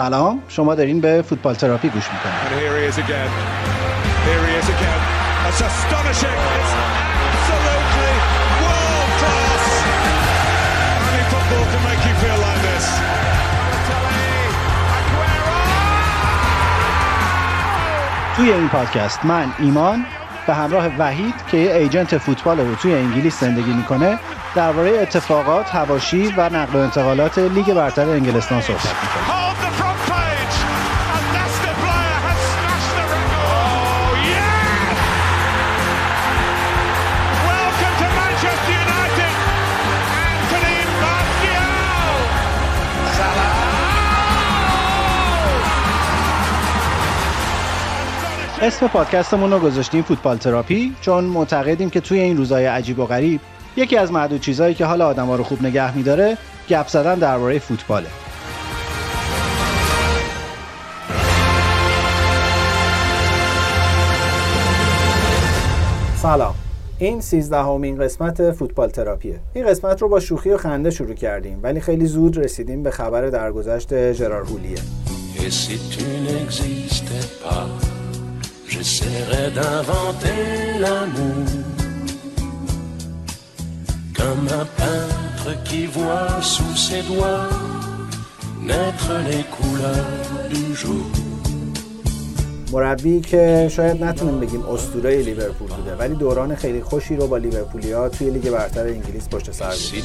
سلام، شما دارین به فوتبال تراپی گوش میکنید. توی این پادکست من ایمان به همراه وحید که ایجنت فوتبال و توی انگلیس زندگی میکنه درباره اتفاقات، حواشی و نقل و انتقالات لیگ برتر انگلستان صحبت میکنه. اسم پادکستمون رو گذاشتیم فوتبال تراپی چون معتقدیم که توی این روزهای عجیب و غریب یکی از معدود چیزهایی که حال آدم‌ها رو خوب نگه می‌داره گپ زدن درباره فوتباله. سلام، این 13مین قسمت فوتبال تراپیه. این قسمت رو با شوخی و خنده شروع کردیم ولی خیلی زود رسیدیم به خبر درگذشت ژرار هولیه. J'essaierai d'inventer l'amour Comme un peintre qui voit sous ses doigts Naître les couleurs du jour. مربی که شاید نتونیم بگیم اسطوره لیورپول بوده ولی دوران خیلی خوشی رو با لیورپولیا توی لیگ برتر انگلیس پشت سر بود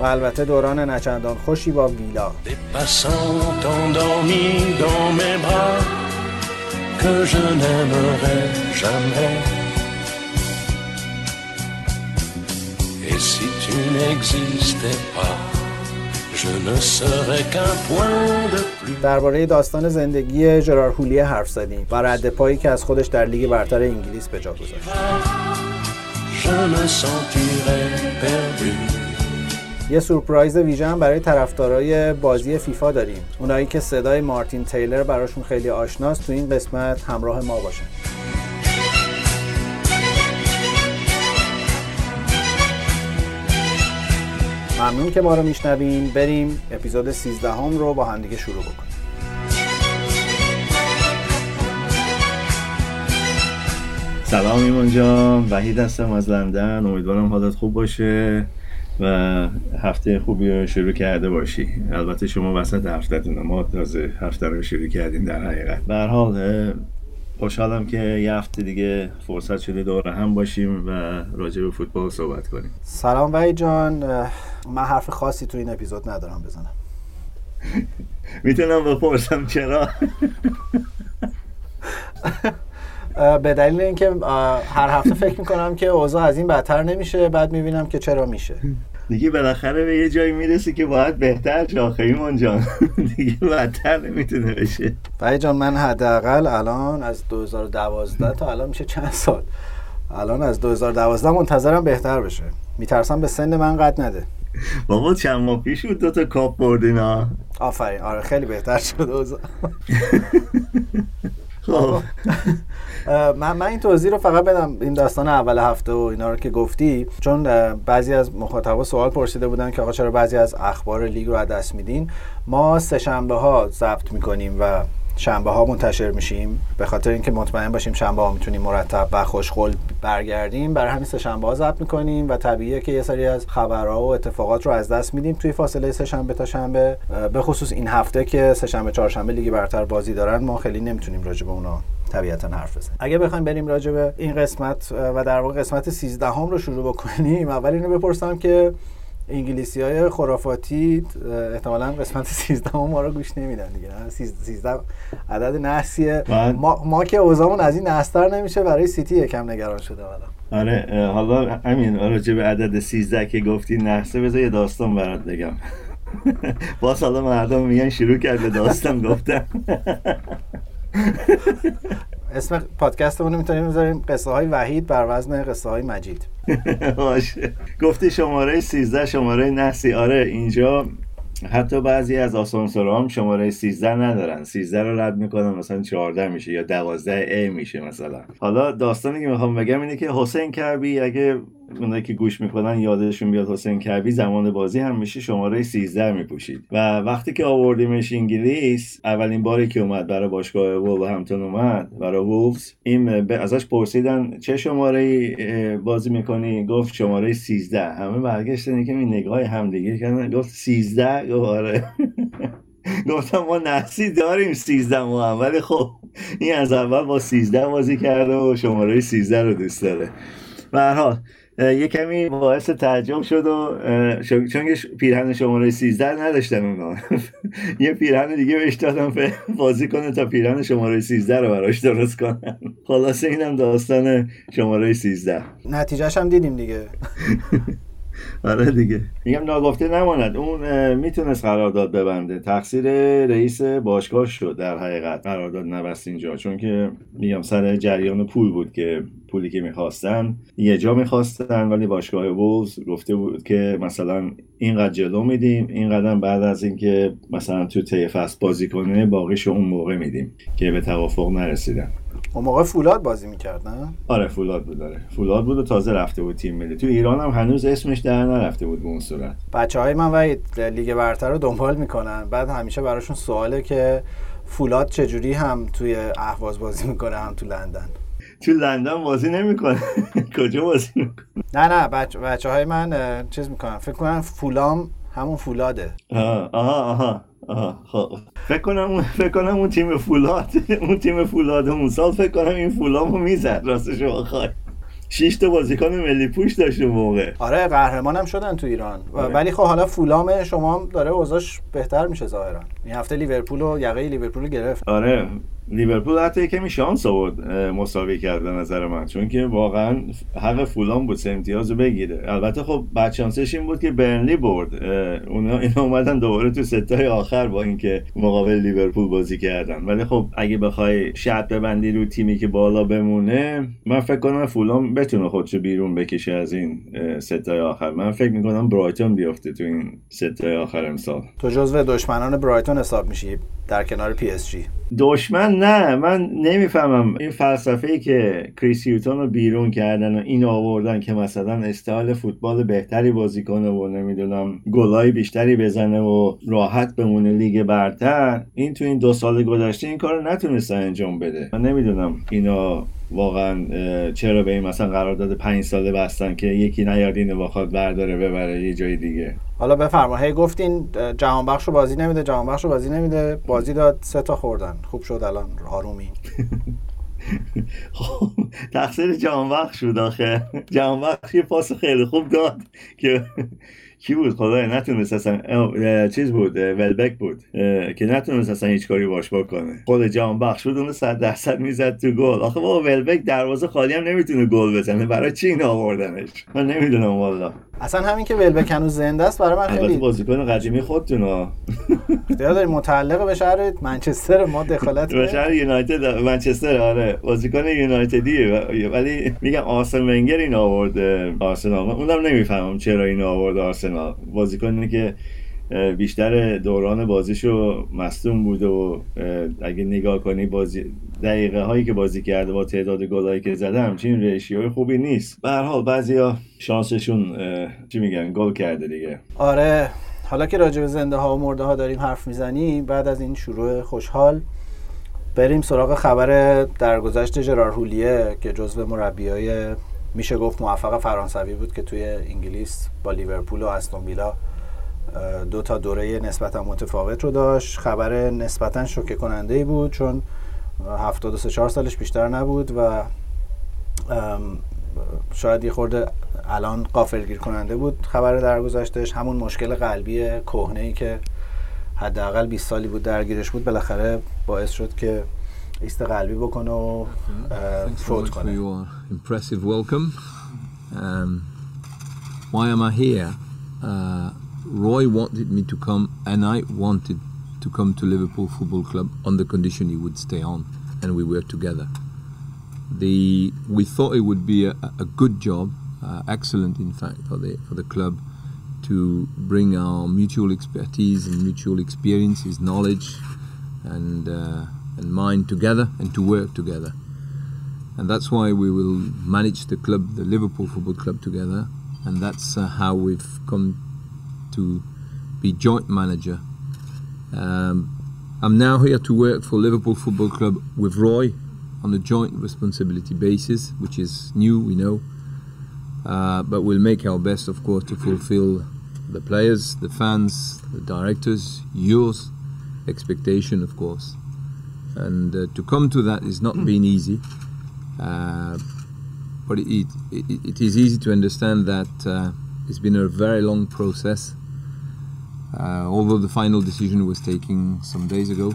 و البته دوران نچندان خوشی با ویلا. درباره داستان زندگی ژرار هولیه حرف زدیم و رد پایی که از خودش در لیگ برتر انگلیس به جا گذاشت. یه سورپرایز ویژه هم برای طرفدارای بازی فیفا داریم. اونایی که صدای مارتین تایلر براشون خیلی آشناست تو این قسمت همراه ما باشن. ممنون که ما رو میشنوین. بریم اپیزود 13 هم رو با همدیگه شروع بکنیم. سلام ایمان جان، وحید هستم از لندن. امیدوارم حالت خوب باشه و هفته خوبی رو شروع کرده باشی. البته شما وسط هفته‌تونه، ما تازه هفته رو شروع کردیم در حقیقت. به هر حال خوشحالم که یه هفته دیگه فرصت شده دور هم باشیم و راجع به فوتبال صحبت کنیم. سلام وحید جان، من حرف خاصی تو این اپیزود ندارم بزنم. میتونم بپرسم چرا؟ به دلیل اینکه هر هفته فکر میکنم که اوضاع از این بدتر نمیشه، بعد میبینم که چرا میشه. دیگه بالاخره به یه جایی میرسی که باید بهتر شه آخه ایمان جان. دیگه بدتر نمیتونه بشه. وای جان، من حداقل الان از 2012 تا الان میشه چند سال، الان از 2012 منتظرم بهتر بشه. میترسم به سن من قد نده. بابا چند ماه پیش بود دوتا کاپ بردینا. آفرین، آره خیلی بهتر شد اوضاع. خب من این توضیح رو فقط بدم، این داستان اول هفته و اینا رو که گفتی، چون بعضی از مخاطبا سوال پرسیده بودن که آقا چرا بعضی از اخبار لیگ رو از دست میدین. ما سه شنبه ها ضبط میکنیم و شنبه ها منتشر میشیم به خاطر اینکه مطمئن باشیم شنبه ها میتونیم مرتب و خوشخلق برگردیم. برای همین سه شنبه ها ضبط میکنیم و طبیعیه که یه سری از خبرها و اتفاقات رو از دست میدیم توی فاصله سه شنبه تا شنبه. به خصوص این هفته که سه شنبه چهارشنبه لیگ برتر بازی دارن، ما خیلی نمیتونیم راجع به اونا طبیعتاً حرف بزنیم. اگه بخوایم بریم راجع به این قسمت و در واقع قسمت 13 هم رو شروع بکنیم، اول اینو بپرسم که انگلیسی‌های خرافاتی احتمالاً قسمت 13 ما رو گوش نمیدن دیگه. 13 عدد نحسیه. ما که اوضاعمون از این نحستر نمیشه، برای سیتی یکم نگران شده الان. آره حالا همین راجع به عدد 13 که گفتی نحسه، بذار یه داستان برات بگم. باز حالا مردم میگن شروع کرد به داستان گفتن. اسم پادکستمون رو میتونیم بذاریم قصه های وحید بر وزن قصه های مجید. باشه. گفتی شماره 13 شماره نحسی. آره اینجا حتی بعضی از آسانسورها هم شماره 13 ندارن. 13 رو رد میکنن، مثلا 14 میشه یا 12A میشه مثلا. حالا داستانی که میخوام بگم اینه که حسین کربی اگه اونایی که گوش میکنن یادشون بیاد حسین کعبی زمان بازی همیشه شماره 13 میپوشید و وقتی که آوردیمش انگلیس اولین باری که اومد برای باشگاه وولورهمپتون اومد برای وولفز، این ازش پرسیدن چه شماره بازی میکنی؟ گفت شماره 13. همه برگشتن که این نگاه همدیگه کردن، گفت 13. آره گفتم ما نحسی داریم 13 ما، ولی خب این از اول با 13 بازی کرده و شماره 13 رو دوست داره. به هر حال یه کمی باعث تعجب شد و چون پیرهن شماره 13 نداشتن اونا یه پیرهن دیگه بهش دادن بازی کنه تا پیرهن شماره 13 رو براش درست کنن. خلاصه اینم داستان شماره 13. نتیجه‌اش هم دیدیم دیگه. آره دیگه، میگم ناگفته نماند، اون میتونست قرارداد ببنده، تقصیر رئیس باشگاه شد در حقیقت قرارداد نبست اینجا، چون که میگم سر جریان پول بود که پولی که میخواستن یه جا میخواستن، ولی باشگاه وولز گفته بود که مثلا اینقدر جلو میدیم، اینقدر بعد از اینکه مثلا تو طی فصل بازی کنه باقیشو اون موقع میدیم، که به توافق نرسیدن. اون موقع فولاد بازی میکرد نه؟ آره فولاد بود، داره فولاد بود و تازه رفته بود تیم ملی، تو ایران هم هنوز اسمش در نرفته بود به اون صورت. بچهای من وحید لیگ برتر رو دنبال میکنن، بعد همیشه براشون سواله که فولاد چجوری هم توی اهواز بازی میکنه هم تو لندن. تو لندن بازی نمیکنه، کجا بازی میکنه؟ نه بچهای من چیز میکنن، فکر کنن فولام همون فولاده. آها خب فکر کنم اون تیم فولاد اون سال فکر کنم این فولامو میزد. راستشو بخوای 6 تا بازیکن ملی پوش داشت اون موقع. آره قهرمان هم شدن تو ایران. ولی خب حالا فولام شما داره اوضاعش بهتر میشه ظاهرا. این هفته لیورپول و یقه لیورپول گرفت. آره لیورپول حتی یکمی شانس آورد مساوی کرد به نظر من، چون که واقعا حق فولان بود سه امتیاز رو بگیره. البته خب بدشانسش این بود که برنلی برد، اینا اومدن دوباره تو ستای آخر با اینکه مقابل لیورپول بازی کردن. ولی خب اگه بخوای شرط ببندی رو تیمی که بالا بمونه، من فکر کنم فولان بتونه خودشو بیرون بکشه از این ستای آخر. من فکر میکنم برایتون بیفته تو این ستای آخر امسال. تو جزو دشمنان برایتون حساب میشی در کنار پی اس جی؟ دشمن نه، من نمیفهمم این فلسفه‌ای که کریس هیوتون رو بیرون کردن و این آوردن که مثلا استایل فوتبال بهتری بازی کنه و نمیدونم گلای بیشتری بزنه و راحت بمونه لیگ برتر. این تو این 2 سال گذشته این کارو نتونسته انجام بده. من نمیدونم اینا واقعا چرا به این مثلا قرارداد 5 ساله بستن که یکی نیاد اینو بخواد برداره ببره یه جای دیگه. حالا بفرما، هی گفتین جهانبخش رو بازی نمیده، بازی داد 3 تا خوردن، خوب شد الان آرومی. خب تقصیر جهانبخش شد آخه. جهانبخش یه پاس خیلی خوب داد که کی بود خدای نتونست اصلا چیز بود، ولبک بود که نتونست اصلا هیچ کاری باش بکنه. خود جهانبخش بود اون 100% میزد تو گل. آخه بابا ولبک دروازه خالی هم نمیتونه گل بزنه، برای چی این آوردنش؟ من نمیدونم والله. اصلا همین که ولبک هنوز زنده است برای من خیلی، بازیکن قدیمی خودتونه اختیار دارید، متعلق به شهر منچستر ما دخالت به شهر یونایتد منچستر. آره بازیکن یونایتدیه، ولی میگم آرسن ونگر این آورد آرسنال. اونم نمیفهمم چرا این آورد آرسنال، بازیکنی که بیشتر دوران بازیشو مصدوم بوده و اگه نگاه کنی بازی دقیقه هایی که بازی کرده با تعداد گلایی که زده همچین ریشیوی خوبی نیست. به هر حال بعضیا شانسشون چی میگن گل کرده دیگه. آره حالا که راجع به زنده ها و مرده ها داریم حرف میزنیم، بعد از این شروع خوشحال بریم سراغ خبر درگذشت ژرار هولیه که جزو مربیای میشه گفت موفق فرانسوی بود که توی انگلیس با لیورپول و استون ویلا 2 تا دوره نسبتا متفاوت رو داشت. خبر نسبتا شوکه کننده‌ای بود چون 74 سالش بیشتر نبود و شاید یه خورده الان غافلگیر کننده بود خبر درگذشتش. همون مشکل قلبی کهنه‌ای که حداقل 20 سالی بود درگیرش بود، بالاخره باعث شد که ایست قلبی بکنه و فوت کنه. Impressive welcome. Why am I here? Roy wanted me to come and I wanted to come to Liverpool Football Club on the condition he would stay on and we work together. We thought it would be a good job, excellent in fact for the club to bring our mutual expertise and mutual experiences, knowledge and mine together and to work together. And that's why we will manage the club, the Liverpool Football Club, together, and that's how we've come to be joint manager. I'm now here to work for Liverpool Football Club with Roy on a joint responsibility basis, which is new, we know, but we'll make our best, of course, to fulfill the players, the fans, the directors, yours, expectation, of course. And to come to that is not been easy. But it is easy to understand that it's been a very long process. Although the final decision was taken some days ago,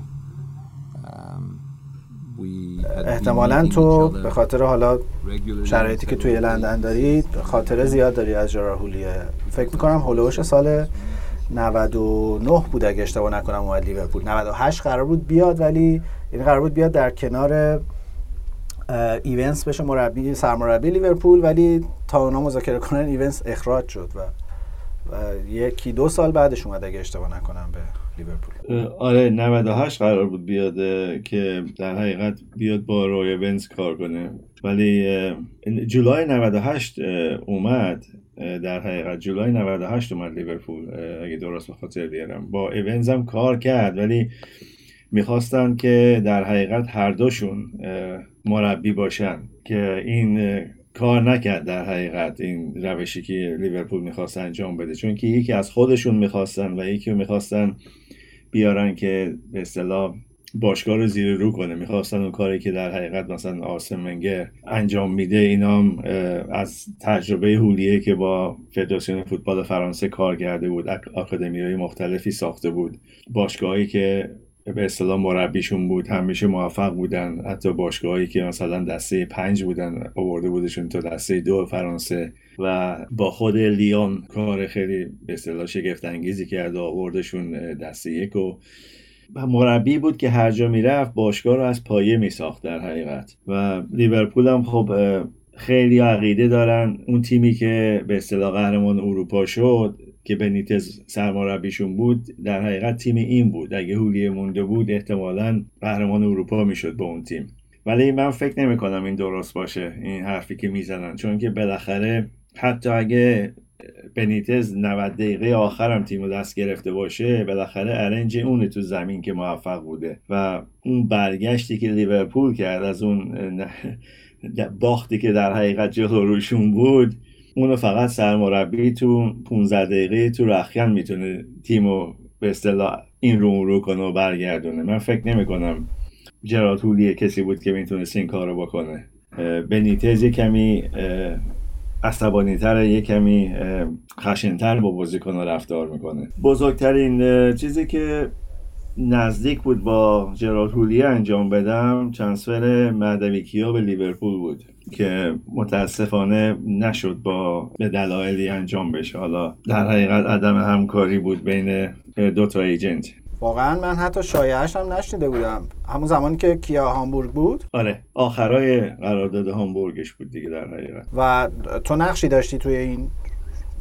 احتمالاً تو به خاطر حالا شرایطی که توی لندن دارید خاطره زیاد داری از ژرار هولیه. فکر میکنم هولوش سال 99 بود اگه اشتباه نکنم اومد لیورپول. 98 قرار بود بیاد، ولی این قرار بود بیاد در کنار ایونس بشه مربی، سرمربی لیورپول، ولی تا اونا مذاکره کنن ایونس اخراج شد و یکی دو سال بعدش اومد اگه اشتباه نکنم به لیورپول. آره 98 قرار بود بیاد که در حقیقت بیاد با روی ایونس کار کنه، ولی جولای 98 اومد، در حقیقت جولای 98 اومد لیورپول اگه درست به خاطر بیارم. با ایونس هم کار کرد، ولی میخواستن که در حقیقت هر دوشون مربی باشن که این کار نکرد در حقیقت، این روشی که لیورپول میخواست انجام بده، چون که یکی از خودشون میخواستن و یکی میخواستن بیارن که به اصطلاح باشگاه رو زیر رو کنه. میخواستن اون کاری که در حقیقت مثلا آرسن ونگر انجام میده، اینام از تجربه هولیه که با فدراسیون فوتبال فرانسه کار کرده بود، آکادمی‌های مختلفی ساخته بود، باشگاهایی که به اصطلاح مربیشون بود همیشه موفق بودن، حتی باشگاهایی که مثلا دسته 5 بودن آورده بودشون تا دسته 2 فرانسه، و با خود لیون کار خیلی به اصطلاح شگفت انگیزی کرد، آوردشون دسته 1 و مربی بود که هر جا میرفت باشگاه رو از پایه میساخت در حقیقت. و لیورپول هم خب خیلی عقیده دارن اون تیمی که به اصطلاح قهرمان اروپا شد که بنیتز سرمربیشون بود، در حقیقت تیم این بود. اگه هولیه مونده بود احتمالاً قهرمان اروپا میشد با اون تیم. ولی من فکر نمی‌کنم این درست باشه این حرفی که میزنن، چون که بالاخره حتی اگه بنیتز 90 دقیقه آخرم تیمو دست گرفته باشه، بالاخره ارنج اون تو زمین که موفق بوده و اون برگشتی که لیورپول کرد از اون باختی که در حقیقت جلوشون بود، اونو فقط سرمربی تو 15 دقیقه تو رخیان میتونه تیمو به اصطلاح این رو کنه و برگردونه. من فکر نمی‌کنم جرارد هولیه کسی بود که میتونست این کارو بکنه. بنیتز یه کمی عصبانی‌تر، یه کمی خشن‌تر با بازیکن‌ها رفتار میکنه. بزرگترین چیزی که نزدیک بود با جرارد هولیه انجام بدم ترانسفر مهدویکیا به لیورپول بود که متاسفانه نشد به دلایلی انجام بشه. حالا در حقیقت عدم همکاری بود بین دو تا ایجنت. واقعا من حتی شایعه‌اش هم نشنیده بودم. همون زمانی که کیا هامبورگ بود؟ آره، آخرای قرارداد هامبورگش بود دیگه در حقیقت. و تو نقشی داشتی توی این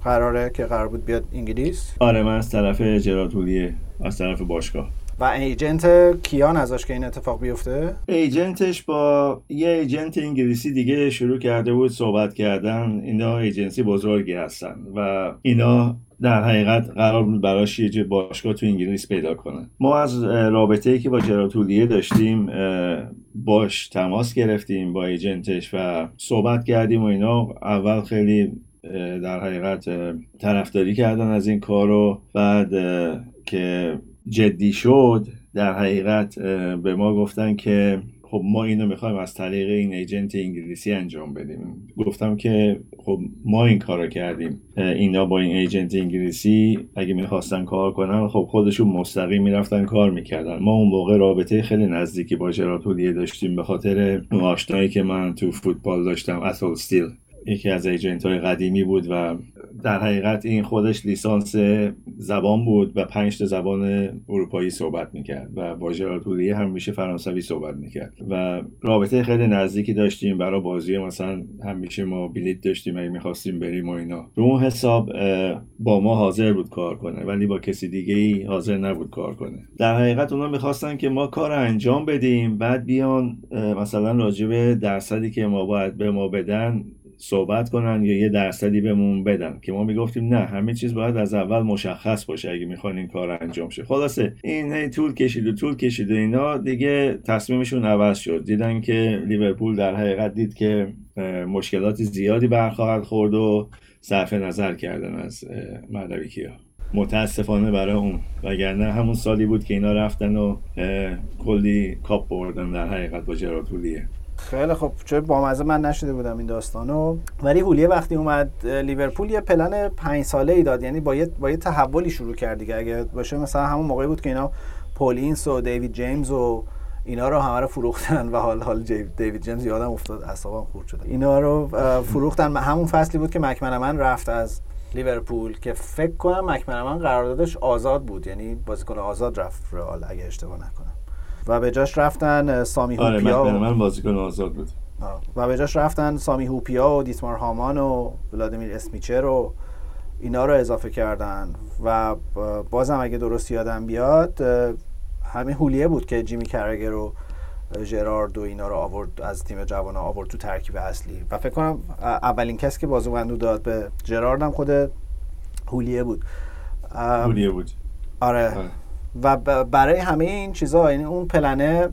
قراره که قرار بود بیاد انگلیس؟ آره، من از طرف جرارد هولیه، از طرف باشگاه. و ایجنت کیان ازش که این اتفاق بیفته؟ ایجنتش با یه ایجنت انگلیسی دیگه شروع کرده بود صحبت کردن. اینا ایجنسی بزرگی هستن و اینا در حقیقت قرار بود براش یه جای باشگاه تو انگلیس پیدا کنه. ما از رابطه‌ای که با جرارد هولیه داشتیم باش تماس گرفتیم با ایجنتش و صحبت کردیم و اینا اول خیلی در حقیقت طرفداری کردن از این کارو، بعد که جدی شد در حقیقت به ما گفتن که خب ما اینو میخوایم از طریق این ایجنت انگلیسی انجام بدیم. گفتم که خب ما این کارو کردیم، اینا با این ایجنت انگلیسی اگه میخواستن کار کنن خب خودشون مستقیم میرفتن کار میکردن. ما اون موقع رابطه خیلی نزدیکی با جرارد هولیه داشتیم به خاطر آشنایی که من تو فوتبال داشتم. اتل استیل یکی از ایجنت های قدیمی بود و در حقیقت این خودش لیسانس زبان بود و 5 تا زبان اروپایی صحبت میکرد و با ژرارد هولیه همیشه فرانسوی صحبت میکرد و رابطه خیلی نزدیکی داشتیم. برای بازی مثلا همیشه ما بلیت داشتیم اگه میخواستیم بریم و اینا. رو اون حساب با ما حاضر بود کار کنه ولی با کسی دیگه‌ای حاضر نبود کار کنه. در حقیقت اونا میخواستن که ما کار انجام بدیم بعد بیان مثلا راجع به درصدی که ما باید به ما بدن صحبت کنن یا یه درصدی بهمون بدن که ما میگفتیم نه، همه چیز باید از اول مشخص باشه اگه میخوان این کار انجام شه. خلاصه این طول کشید و اینا دیگه تصمیمشون عوض شد. دیدن که لیورپول در حقیقت دید که مشکلات زیادی برخواهد خورد و صرف نظر کردن از مهدویکیا متاسفانه برای اون، وگرنه همون سالی بود که اینا رفتن و کلی کاپ بردن در حقیقت با ژرارد هولیه. خیلی خب، چه بامزه، من نشده بودم این داستانو. ولی هولیه وقتی اومد لیورپول یه پلن 5 ساله‌ای داد، یعنی با یه تحولی شروع کرد دیگه. اگه باشه مثلا همون موقعی بود که اینا پولینس و دیوید جیمز و اینا رو همه رو فروختن و حال دیوید جیمز یادم افتاد، اعصابم خورد شد. اینا رو فروختن. همون فصلی بود که مک‌منمن رفت از لیورپول که فکر کنم مک‌منمن قراردادش آزاد بود، یعنی بازیکن آزاد رفت رئال اگه اشتباه نکنم و به جاش رفتن سامی هوپیا. آره من بازیکن آزاد بود. و به جاش رفتن سامی هوپیا و دیتمار هامان و ولادیمیر اسمیچر و اینا رو اضافه کردن و بازم اگه درست یادم بیاد همین هولیه بود که جیمی کراگر و ژرارد و اینا رو آورد از تیم جوان‌ها آورد تو ترکیب اصلی و فکر کنم اولین کسی که بازوبندو داد به ژرارد هم خود هولیه بود. آره. و برای همه این چیزا، یعنی اون پلنه،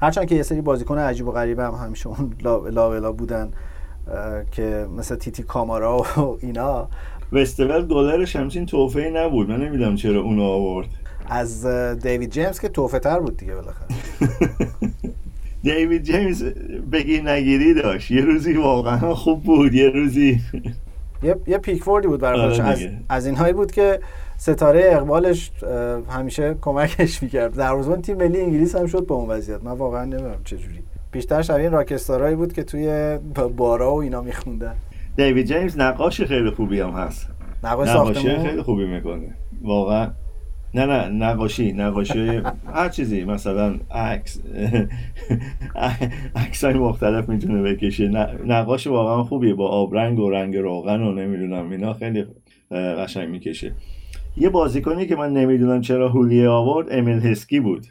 هرچند که یه سری بازیکن عجیب و غریبه هم همیشه اون لا بودن که مثل تیتی کامارا و اینا. وستول گلرش همچین توفه‌ای نبود، من نمیدونم چرا اونو آورد. از دیوید جیمز که توفه تر بود دیگه بالاخره. دیوید جیمز بگی نگیری داشت، یه روزی واقعا خوب بود، یه روزی یه پیکفوردی بود برای خودش. از اینهایی بود که ستاره اقبالش همیشه کمکش می‌کرد. در روزون تیم ملی انگلیس هم شد با اون وضعیت. من واقعا نمی‌دونم چه جوری. بیشتر شبیه راکستارایی بود که توی بارا و اینا می‌خوندن. دیوید جیمز نقاش خیلی خوبی هم هست. نقاش ساختمون خیلی خوبی میکنه. واقعا نه نقاشی هر چیزی، مثلا عکسای مختلف میتونه بکشه. نقاش واقعا خوبیه با آبرنگ و رنگ روغن و نمیدونم اینا خیلی قشنگ میکشه. یه بازیکنی که من نمیدونم چرا هولیه آورد امیل هسکی بود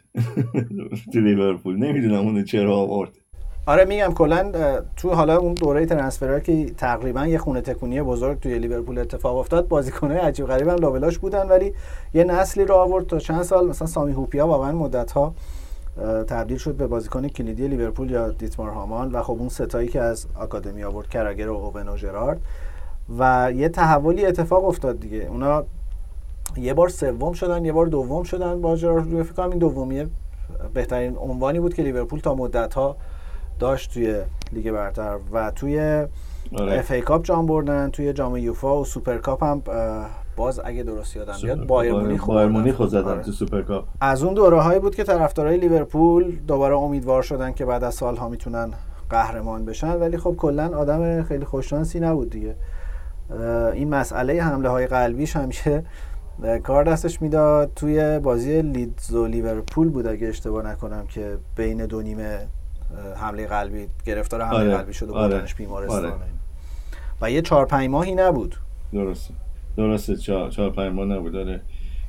تو لیورپول. نمیدونم اونو چرا آورد. آره میگم کلا تو حالا اون دوره ترانسفرها که تقریبا یه خونه تکونی بزرگ توی لیورپول اتفاق افتاد، بازیکن‌های عجیب غریب هم لابلاش بودن ولی یه نسلی رو آورد تا چند سال. مثلا سامی هوپیا واقعا مدت‌ها تبدیل شد به بازیکن کلیدی لیورپول یا دیتمار هامان و خب اون ستایی که از آکادمی آورد کراگر و اوون و ژرارد و یه تحولی اتفاق افتاد دیگه. اونا یه بار سوم شدن، یه بار دوم شدن با ژرارد هولیه. فکر کنم این دومیه بهترین عنوانی بود که لیورپول تا مدت‌ها داشت توی لیگ برتر و توی اف ای کاپ جام بردن، توی جام یوفا و سوپر کاپ هم باز اگه درست یادم بیاد بایر مونیخ زدن تو سوپر کاپ. از اون دوره‌هایی بود که طرفدارای لیورپول دوباره امیدوار شدن که بعد از سال‌ها میتونن قهرمان بشن ولی خب کلاً آدم خیلی خوششانسی نبود دیگه. این مسئله حمله‌های قلبیش همیشه کار دستش میداد. توی بازی لیدز و لیورپول بود اگه اشتباه نکنم که بین دو نیمه حمله قلبی گرفتار حمله قلبی شد و بردنش بیمارستان. و یه 4-5 ماهی نبود. درسته 4-5 ماه نبود. آره.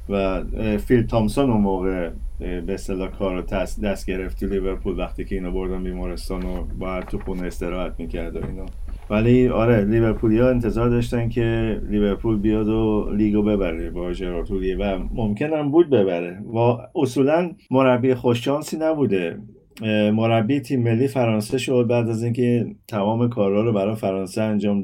و فیل تامسون اون موقع به اصطلاح کار رو دست گرفت تو لیورپول وقتی که اینا بردن بیمارستان و باید تو خونه استراحت میکرد و اینا. ولی آره لیورپولیا انتظار داشتن که لیورپول بیاد و لیگو ببره با ژرارد هولیه و ممکن هم بود ببره. و اصولا مربی خوششانسی نبوده. مربی تیم ملی فرانسه شد بعد از اینکه تمام کارها رو برای فرانسه انجام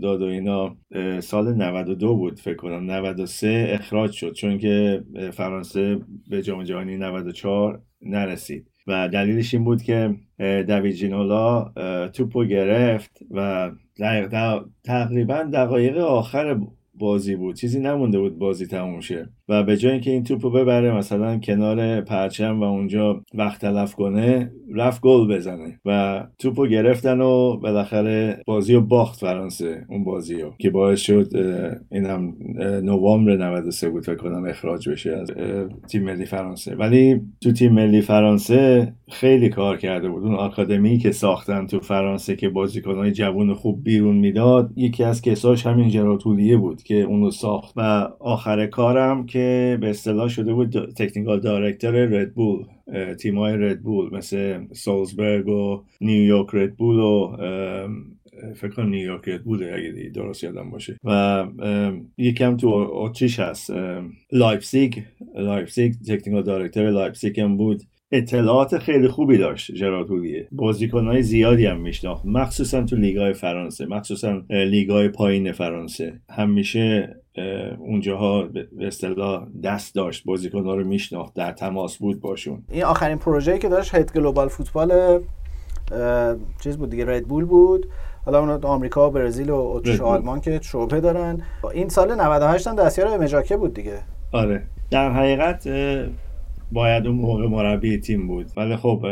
داد و اینا. سال 92 بود فکر کنم، 93 اخراج شد چون که فرانسه به جام جهانی 94 نرسید و دلیلش این بود که دوید جینولا توپو گرفت و تقریبا دقایق آخر بازی بود، چیزی نمونده بود بازی تموم شه و به جای اینکه این توپو ببره مثلا کنار پرچم و اونجا وقت تلف کنه، رفت گل بزنه و توپو گرفتن و بالاخره بازیو باخت فرانسه، اون بازیو که باعث شد اینم نوامبر 93 بود فکر کنم اخراج بشه از تیم ملی فرانسه. ولی تو تیم ملی فرانسه خیلی کار کرده بود، اون آکادمی که ساختن تو فرانسه که بازیکن‌های جوان خوب بیرون میداد، یکی از کساش همین ژرارد هولیه بود که اونو ساخت و آخر کارم که به اصطلاح شده بود تکنیکال دایرکتور ردبول، تیمای ردبول مثل سالزبرگ و نیویورک ردبول و فکر کنم نیویورک ردبول اگه درست یادم باشه و یکم تو آتریش هست لایپزیگ تکنیکال دایرکتور لایپزیگ هم بود. اطلاعات خیلی خوبی داشت ژرارد هولیه، بازیکن‌های زیادی هم میشناخت، مخصوصا تو لیگ‌های فرانسه، مخصوصا لیگ‌های پایین فرانسه، همیشه اونجاها به اصطلاح دست داشت، بازیکن‌ها رو میشناخت، در تماس بود باشون. این آخرین پروژه‌ای که داشت هد گلوبال فوتبال چیز بود دیگه، ردبول بود. حالا اون آمریکا و برزیل و اتریش و آلمان که شعبه دارن. این سال 98 هم دستیار مجاکه بود دیگه. آره در حقیقت باید اون موقع مربی تیم بود ولی خب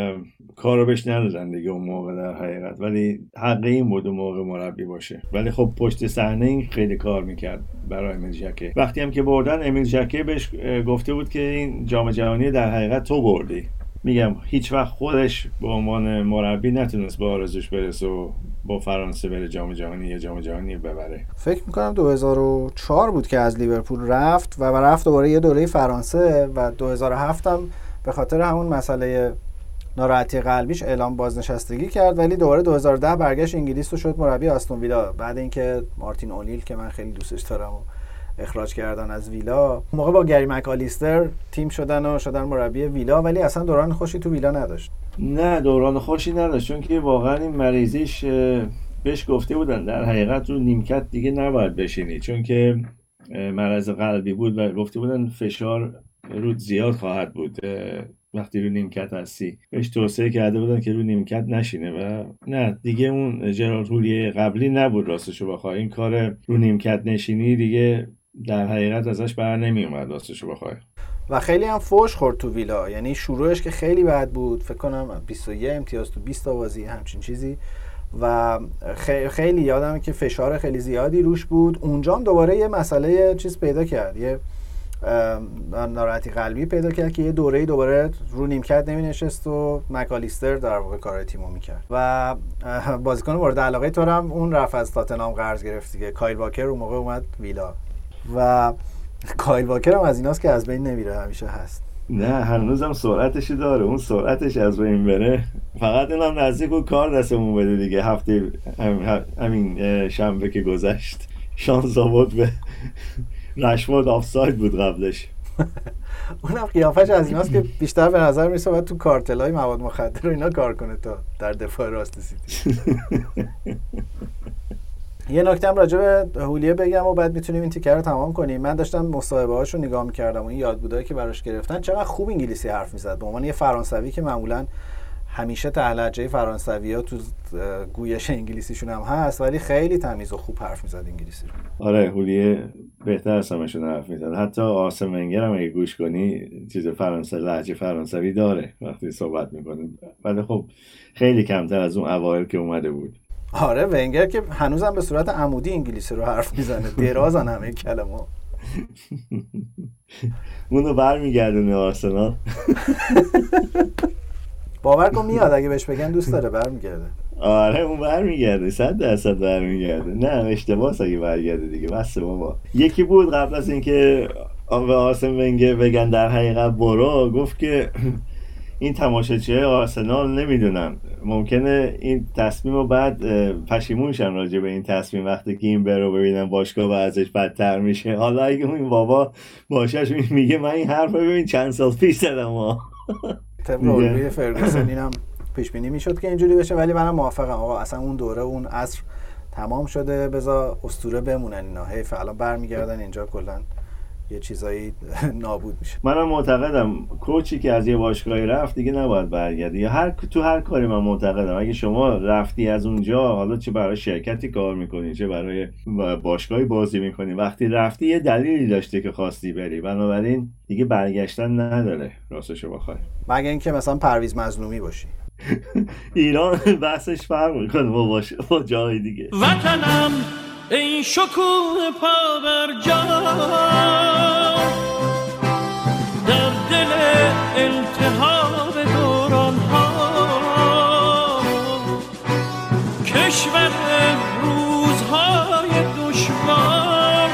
کارو بهش ندادن دیگه اون موقع در حقیقت، ولی حق این بود اون موقع مربی باشه. ولی خب پشت صحنه این خیلی کار میکرد برای امیل ژاکه. وقتی هم که بردن امیل ژاکه بهش گفته بود که این جام جهانی در حقیقت تو بردی. میگم هیچ وقت خودش به عنوان مربی نتونست با آرزوش برسه و با فرانسه بره جام جهانی یا جام جهانی ببره. فکر میکنم 2004 بود که از لیورپول رفت و رفت دوباره یه دوره فرانسه و 2007 هم به خاطر همون مسئله ناراحتی قلبیش اعلام بازنشستگی کرد، ولی دوباره 2010 برگشت انگلیس و شد مربی آستون ویلا بعد اینکه مارتین اولیل که من خیلی دوستش دارم اخراج کردن از ویلا. موقع با گری مکالیستر تیم شدن و شدن مربی ویلا، ولی اصلا دوران خوشی تو ویلا نداشت. نه دوران خوشی نداشت چون که واقعا این مریضیش بهش گفته بودن در حقیقت رو نیمکت دیگه نباید بشینی چون که مرض قلبی بود و گفته بودن فشار رود زیاد خواهد بود وقتی رو نیمکت هستی. بهش توصیه کرده بودن که رو نیمکت نشینه و نه دیگه اون ژرارد هولیه قبلی نبود راستشو بخوای. این کار رو نیمکت نشینی دیگه در حقیقت ازش بر نمی اومد راستشو بخوای و خیلی هم فوش خورد تو ویلا. یعنی شروعش که خیلی بد بود، فکر کنم 21 امتیاز تو 20 تا بازی همچین چیزی و خیلی یادمه که فشار خیلی زیادی روش بود. اونجا هم دوباره یه مسئله چیز پیدا کرد، یه ناراحتی قلبی پیدا کرد که یه دوره‌ای دوباره رو نیمکت نمی‌نشست و مکالیستر در واقع کار تیمو می‌کرد و بازیکن مورد علاقه طورم اون رفت از تاتنهام قرض گرفت دیگه. کایل واکر اون موقع اومد ویلا و کایل واکر هم از ایناست که از بین نمیره، همیشه هست. نه هنوزم سرعتش داره، اون سرعتش از بین بره فقط اونم نزدیک و کار دستمون بده دیگه. هفته همین شنبه که گذشت شانس آورد به رشفورد آفساید بود قبلش. اونم قیافش از ایناست که بیشتر به نظر میرسه باید تو کارتل‌های مواد مخدر و اینا کار کنه تا در دفاع راست سیتی. یه نکته هم راجع به هولیه بگم و بعد میتونیم این تیکر رو تمام کنیم. من داشتم مصاحبه هاش رو نگاه میکردم و این یادبودایی که براش گرفتن، چقدر خوب انگلیسی حرف میزد به عنوان یه فرانسوی که معمولا همیشه ته‌لهجه فرانسوی ها تو گویش انگلیسیشون هم هست، ولی خیلی تمیز و خوب حرف میزد انگلیسی رو. آره هولیه بهتر از همشون حرف میزد. حتی آرسن ونگر هم اگه گوش کنی چیز فرانسه لهجه فرانسوی داره وقتی صحبت میکنه، ولی خب خیلی کمتر از اون اوایل که اومده بود. آره ونگر که هنوزم به صورت عمودی انگلیسی رو حرف میزنه، درازن همه کلمه اونو برمیگردونه آرسنال. باور کن میاد اگه بهش بگن دوست داره برمیگرده. آره اون برمیگرده 100% برمیگرده. نه اشتباس اگه برگرده دیگه بس بابا. یکی بود قبل از اینکه آقا آرسن ونگر بگن در حقیقت برو، گفت که این تماشاچی‌های آرسنال نمیدونم ممکنه این تصمیم رو بعد پشیمون شن راجع به این تصمیم وقتی که این برو ببینن باشگاه ازش بدتر میشه. حالا اگه این بابا باشش میگه من این حرف رو ببین چند سال پیش زدم ها. طبق الگوی فرگوسن اینم پیش بینی میشد که اینجوری بشه، ولی منم موافقم آقا اصلا اون دوره اون عصر تمام شده، بذار اسطوره بمونن اینا. حیف الان برمیگردن اینجا کلا یه چیزایی نابود میشه. منم معتقدم کوچی که از یه باشگاهی رفت دیگه نباید برگرده، یا هر کاری. من معتقدم اگه شما رفتی از اونجا، حالا چه برای شرکتی کار میکنی چه برای باشگاهی بازی میکنی، وقتی رفتی یه دلیلی داشته که خواستی بری، بنابراین دیگه برگشتن نداره راستش بخوای، مگه اینکه مثلا پرویز مظلومی باشی. ایران بحثش فرق میکنه با جای دیگه. وطنم این شکوه پا بر جا، در دل التهاب دوران ها، کشور روزهای دشوار،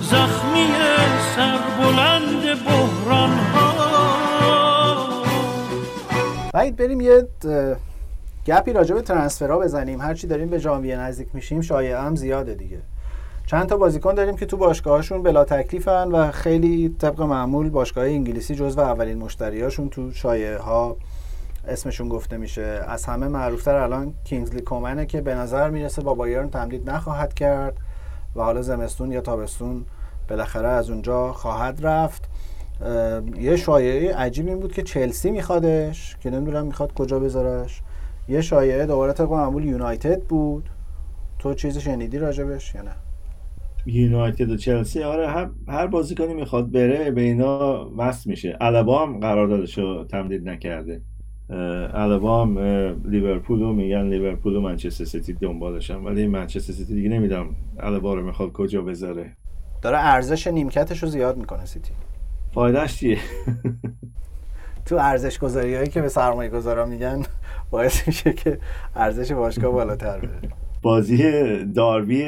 زخمی سربلند بحران ها. باید بریم یه گپی راجع به ترانسفرها بزنیم. هرچی داریم به ژانویه نزدیک میشیم شایعه هم زیاده دیگه. چند تا بازیکن داریم که تو باشگاهاشون بلا تکلیفن و خیلی طبق معمول باشگاه انگلیسی جزو اولین مشتریاشون تو شایعه ها اسمشون گفته میشه. از همه معروفتر الان کینگزلی کومنه که به نظر میرسه با بایرن تمدید نخواهد کرد و حالا زمستون یا تابستون بالاخره از اونجا خواهد رفت. یه شایعه عجیبی بود که چلسی میخوادش که نمیدونم میخواد کجا بذارش. یه شایعه دوباره طبق معمول یونایتد بود. تو چیزی شنیدی راجبش یا نه؟ یونایتد و چلسی آره، هر بازیکنی میخواد بره به اینا وصل میشه. الابا هم قراردادشو تمدید نکرده. الابا هم لیورپولو میگن، لیورپول و منچستر سیتی دنبالشن، ولی منچستر سیتی دیگه نمیدونم الابا رو میخواد کجا بذاره. داره ارزش نیمکتشو زیاد میکنه سیتی. فایدهش چیه؟ تو ارزش گذاری هایی که به سرمایه گذارا میگن باعث میشه که ارزش باشگاه بالاتر بره. بازی داربی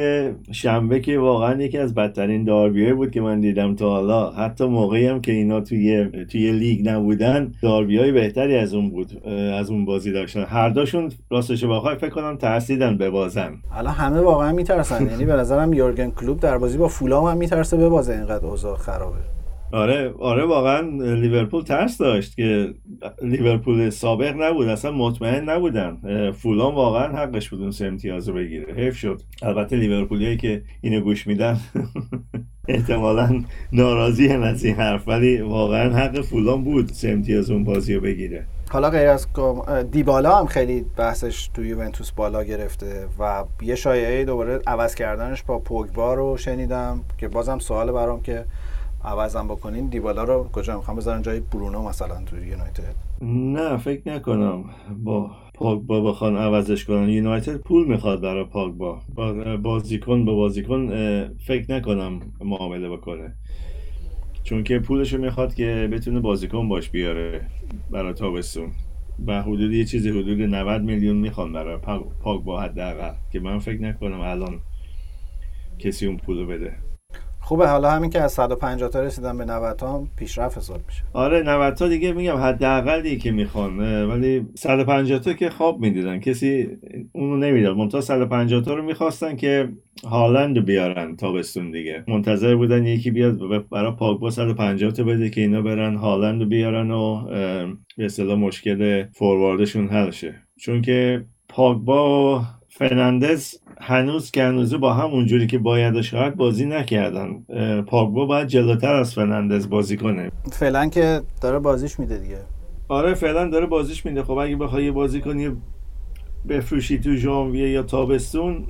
شنبه که واقعا یکی از بدترین داربی‌های بود که من دیدم تا حالا، حتی موقعی هم که اینا توی لیگ نبودن داربی‌های بهتری از اون بود، از اون بازی داشتن. هر دوشون راستش بخوای فکر کنم ترسیدن ببازن. الان همه واقعا میترسن، یعنی به نظرم یورگن کلوپ در بازی با فولام هم میترسه ببازه، اینقدر اوضاع خرابه. آره واقعا لیورپول ترس داشت که لیورپول سابق نبود، اصلا مطمئن نبودن. فولان واقعا حقش بود اون 3 امتیاز رو بگیره، حیف شد. البته لیورپولیایی که اینو گوش میدن احتمالاً ناراضی هم از این حرف، ولی واقعا حق فولان بود 3 امتیاز اون بازی رو بگیره. حالا غیر از دیبالا هم خیلی بحثش تو یوونتوس بالا گرفته و یه شایعه دوباره عوض کردنش با پوگبا رو شنیدم که بازم سوال برام که عوضم بکنین دیبالا رو کجا میخوام بذارن، جای برونو مثلا تو یونایتد؟ نه فکر نکنم با پاگبا بخوان عوضش کنن. یونایتد پول میخواد برای پاگبا، بازیکن به بازیکن فکر نکنم معامله بکنه، چون که پولشو میخواد که بتونه بازیکن باش بیاره برای تابستون. به حدود یه چیزی حدود 90 میلیون میخوان برای پاگبا حداقل، که من فکر نکنم الان کسی اون پولو بده. خوبه حالا همین که از 150 تا رسیدن به 90 تا پیشرفت حساب میشه. آره 90 تا دیگه میگم حداقلی که میخوان، ولی 150 تا که خواب میدیدن، کسی اونو نمیداد. منتها 150 تا رو میخواستن که هالند بیارن تابستون دیگه، منتظر بودن یکی بیاد برای پاگبا 150 تا بده که اینا برن هالند رو بیارن و به اصطلاح مشکل فورواردشون حل شه، چون که پاگبا و فرناندز هنوز که هنوزه با هم اونجوری که باید و شاید بازی نکردن. پاگبا باید جلوتر از فرناندز بازی کنه، فعلا که داره بازیش میده دیگه. آره فعلا داره بازیش میده. خب اگه بخوای یه بازی کنی بفروشی تو ژانویه یا تابستون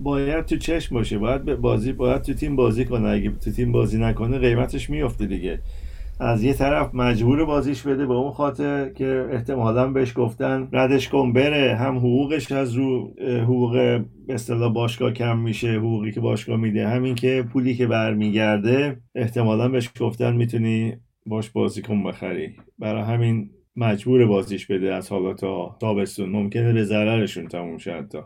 باید تو چشم باشه، باید تو تیم بازی کنه. اگه تو تیم بازی نکنه قیمتش میفته دیگه. از یه طرف مجبور بازیش بده به اون خاطر که احتمالاً بهش گفتن ردش کن بره، هم حقوقش از رو حقوق به اصطلاح باشگاه کم میشه، حقوقی که باشگاه میده، همین که پولی که برمیگرده احتمالاً بهش گفتن میتونی باش بازیکن بخری، برای همین مجبور بازیش بده از حالا تا تابستون، ممکنه به ضررشون تموم شه. حتی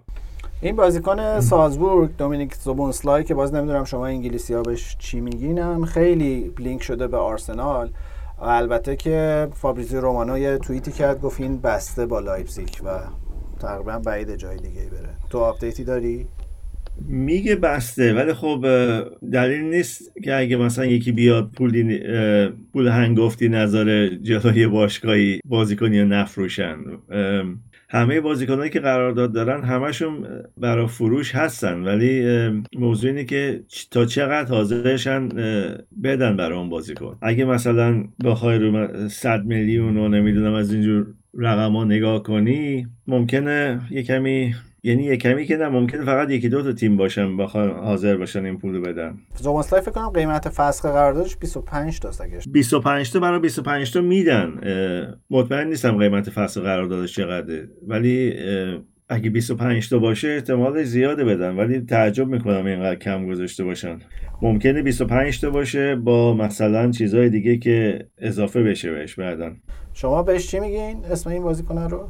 این بازیکن سالزبورگ دومینیک سوبونسلای که باز نمیدونم شما انگلیسی‌ها بهش چی میگینم، خیلی لینک شده به آرسنال. البته که فابریزیو رومانو یه توییتی کرد گفت این بسته با لایپزیگ و تقریبا بعید جای دیگه بره. تو آپدیتی داری؟ میگه بسته، ولی خب دلیل نیست که اگه مثلا یکی بیاد پول هنگفتی نذاره جلوی باشگاهی بازیکنی نفروشن. همه بازیکنایی که قرارداد دارن همشون برای فروش هستن، ولی موضوع اینه که تا چقدر حاضرشن بدن برای اون بازیکن. اگه مثلا بخوای رو 100 میلیون و نمیدونم از اینجور رقما نگاه کنی، ممکنه یه کمی که نه، ممکنه فقط یکی دو تا تیم باشن بخوام حاضر باشن این پول رو بدن. زوماسلای فکر کنم قیمت فسخ قراردادش 25 تاست، اگه 25 تا برای 25 تا میدن. مطمئن نیستم قیمت فسخ قراردادش چقدره، ولی اگه 25 تا باشه احتمالش زیاده بدن، ولی تعجب میکنم اینقدر کم گذاشته باشن. ممکنه 25 تا باشه با مثلا چیزهای دیگه که اضافه بشه بهش بعداً. شما بهش چی میگین؟ اسم این بازیکن رو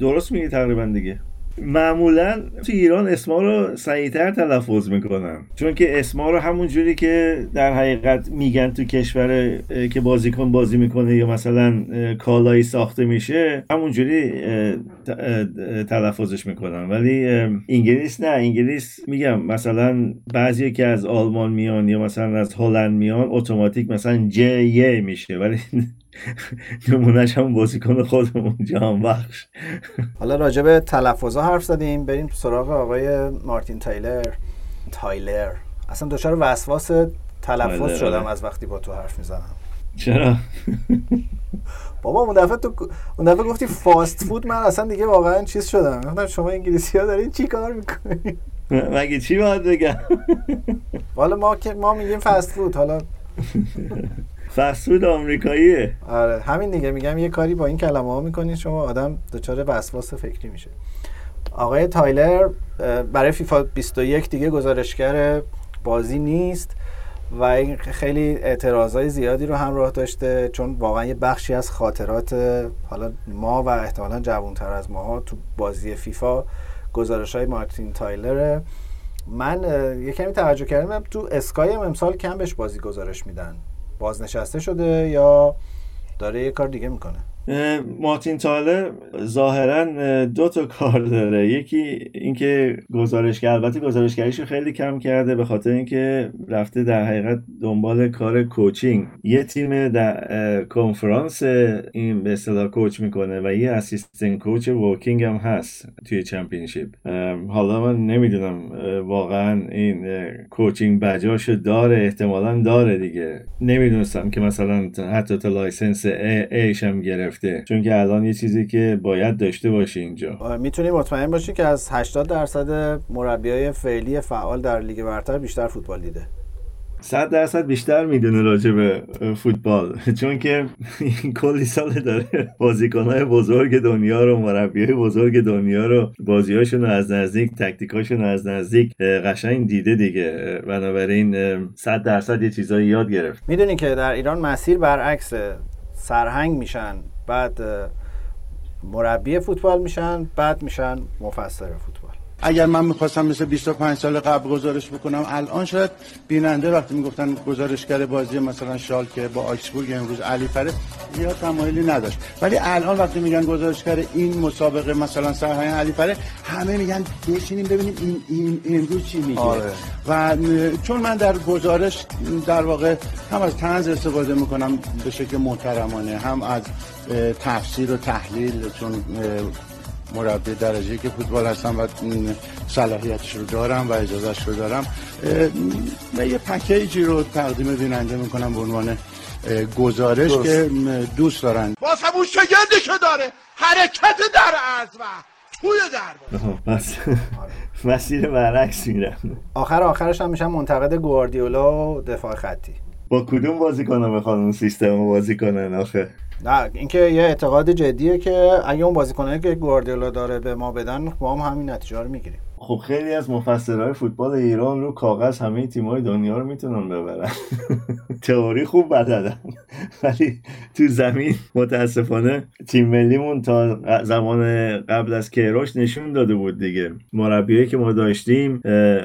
درست میگی تقریبا دیگه. معمولا تو ایران اسما رو سعیتر تلفظ میکنن، چون که اسما رو همون جوری که در حقیقت میگن تو کشور که بازیکن بازی میکنه یا مثلا کالایی ساخته میشه همون جوری تلفظش میکنن. ولی انگلیس نه، انگلیس میگم مثلا بعضی که از آلمان میان یا مثلا از هلند میان اتوماتیک مثلا جی میشه، ولی نمونهش هم بازیکن خودمون جهان بخش. حالا راجع به تلفظا حرف زدیم، بریم سراغ آقای مارتین تایلر. اصلا دچار وسواس تلفظ شدم از وقتی با تو حرف میزنم. چرا؟ بابا اون دفعه گفتی فاست فود، من اصلا دیگه واقعا چیز شدم. گفتم شما انگلیسی ها دارین چی کار میکنین؟ مگه چی باید بگم؟ والا ما میگیم فاست فود. حالا فسود آمریکاییه. آره همین دیگه، میگم یه کاری با این کلمه ها میکنید شما، آدم دچار وسواس فکری میشه. آقای تایلر برای فیفا 21 دیگه گزارشگر بازی نیست و این خیلی اعتراضای زیادی رو همراه داشته، چون واقعا یه بخشی از خاطرات حالا ما و احتمالاً جوانتر از ماها تو بازی فیفا گزارش‌های مارتین تایلره. من یه کمی توجه کردم تو اسکای امسال کم بهش بازی گزارش میدن. بازنشسته شده یا داره یه کار دیگه میکنه؟ مارتین تایلر ظاهرا دو تا کار داره. یکی اینکه گزارشگر، البته گزارشگریشو خیلی کم کرده به خاطر اینکه رفته در حقیقت دنبال کار کوچینگ. یه تیم در کنفرانس این به اصطلاح کوچ میکنه و یه اسیستنت کوچ ورکینگ هم هست توی چمپیونشیپ. حالا من نمیدونم واقعا این کوچینگ بجاشو داره، احتمالاً داره دیگه. نمیدونستم که مثلا حتی تا لایسنس ایش هم گرفت، چون که الان یه چیزی که باید داشته باشه اینجا. میتونی مطمئن باشی که از 80% مربیای فعلی فعال در لیگ برتر بیشتر فوتبال دیده. 100% بیشتر میدونه راجع به فوتبال، چون که کلی سال داره بازیکن‌های بزرگ دنیا رو، مربیای بزرگ دنیا رو، بازی‌هاشون رو از نزدیک، تاکتیک‌هاشون رو از نزدیک قشنگ دیده دیگه. بنابراین 100% یه چیزایی یاد گرفت. میدونی که در ایران مسیر برعکس، سرهنگ میشن بعد مربی فوتبال میشن بعد میشن مفسر فوتبال. اگر من میخواستم مثل 25 سال قبل گزارش بکنم الان شاید بیننده وقتی میگفتن گزارشگر بازی مثلا شالکه با آکسبورگ امروز علی فرد یا تمایلی نداشت، ولی الان وقتی میگن گزارشگر این مسابقه مثلا سرهنگ علی فرد، همه میگن بشینیم ببینیم این امروز چی میگه. آره. و چون من در گزارش در واقع هم از طنز استفاده میکنم به شکل محترمانه، هم از تفسیر و تحلیل، چون مربی درجه‌ای که فوتبال هستم و صلاحیتش رو دارم و اجازهش رو دارم و یه پکیجی رو تقدیم بیننده میکنم به عنوان گزارش دوست. که دوست دارن باز همون شگردی که داره حرکت در عرض و توی در مسیر برعکس میرم. آخرش هم میشم منتقد گواردیولا و دفاع خطی. با کدوم بازیکن‌ها میخوان اون سیستم رو بازی کنن آخه؟ نه اینکه یه اعتقاد جدیه که اگه اون بازیکنایی که گواردیولا داره به ما بدن ما هم همین نتیجه رو میگیریم. خب خیلی از مفسرهای فوتبال ایران رو کاغذ همه تیم‌های دنیا رو میتونن ببرن. تئوری خوب بلدن، ولی تو زمین متاسفانه تیم ملیمون تا زمان قبل از کیروش نشون داده بود دیگه. مربیایی که ما داشتیم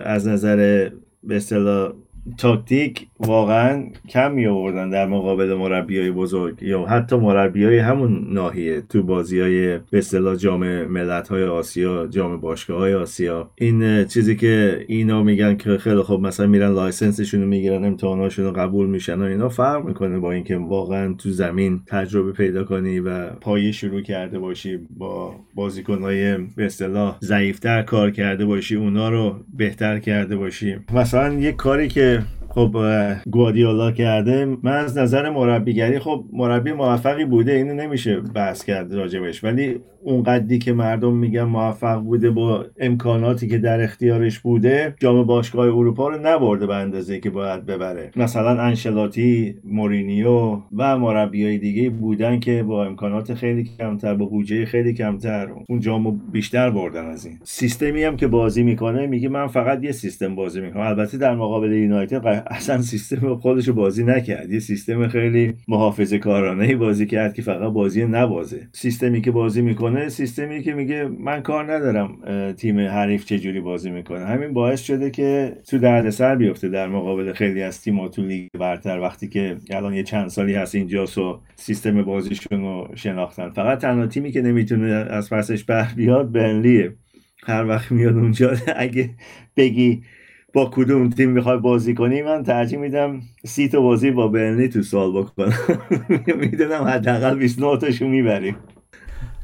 از نظر به اصطلاح تاکتیک واقعا کم میآوردن در مقابل مربیای بزرگ یا حتی مربیای همون ناحیه تو بازیای به اصطلاح جام ملت‌های آسیا، جام باشگاه‌های آسیا. این چیزی که اینا میگن که خیلی خوب مثلا میرن لایسنسشون رو میگیرن، امتحاناشون رو قبول میشن و اینا، فرق میکنه با اینکه واقعا تو زمین تجربه پیدا کنی و پایه شروع کرده باشی، با بازیکن‌های به اصطلاح ضعیف‌تر کار کرده باشی، اونا رو بهتر کرده باشی. مثلا یه کاری که خب گواردیولا کرده، من از نظر مربیگری خب مربی موفقی بوده، اینو نمیشه بحث کرد راجبش، ولی اونقدری که مردم میگن موفق بوده با امکاناتی که در اختیارش بوده، جام باشگاه اروپا رو نبرده به اندازه که باید ببره. مثلا انشلاتی، مورینیو و مربیای دیگه بودن که با امکانات خیلی کمتر، با بودجه خیلی کمتر اون جامو بیشتر بردن. از این سیستمی هم که بازی میکنه میگه من فقط یه سیستم بازی میکنم. البته در مقابل یونایتد اصلا سیستم خودش رو بازی نکرد، یه سیستم خیلی محافظه‌کارانه بازی کرد که فقط بازی نبازه. سیستمی که بازی میکنه، سیستمی که میگه من کار ندارم تیم حریف چجوری بازی میکنه. همین باعث شده که تو دردسر بیفته در مقابل خیلی از تیم‌ها تو لیگ برتر، وقتی که الان یه چند سالی هست اینجاست و سیستم بازیشون رو شناختن. فقط تنها تیمی که نمیتونه از پسش بر بیاد برنلیه. هر وقت میاد اونجا اگه بگی با کدوم تیم میخوای بازی کنی، من ترجیح میدم 30 تا بازی با برنلی تو سال بکنم، میدونم حداقل 29 تاشو میبریم.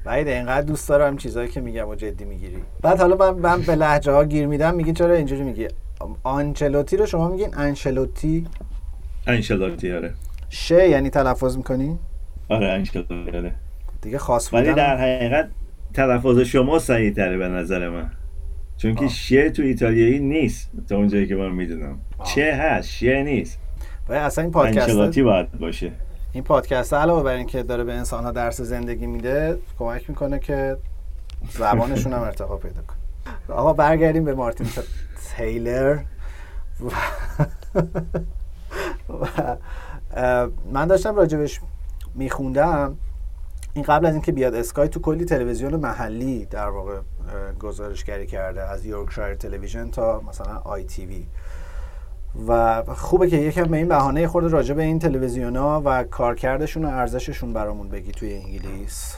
باید اینقدر دوست دارم چیزایی که میگم و جدی میگیری. بعد حالا من به لهجه ها گیر میدم، میگی چرا اینجوری میگی؟ آنچلوتی رو شما میگین انشلوتی؟ آره. شه یعنی تلفظ میکنی؟ آره انشلوتی. آره دیگه خاص بودن، ولی در حقیقت تلفظ شما صحیح تره به نظر من، چون که شه تو ایتالیایی نیست تا اونجایی که من میدونم. چه هست، شه نیست. باید اصلا این پادکست انشلوتی باید باشه. این پادکست علاوه بر این که داره به انسان‌ها درس زندگی میده، کمک میکنه که زبانشون هم ارتقا پیدا کنه. آقا برگردیم به مارتین تایلر. من داشتم راجبش میخوندم، این قبل از اینکه بیاد اسکای تو کلی تلویزیون محلی در واقع گزارشگری کرده، از یورکشایر تلویزیون تا مثلا آی تی وی. و خوبه که یکم به این بهانه خورده راجع به این تلویزیون‌ها و کارکردشون و ارزششون برامون بگی توی انگلیس،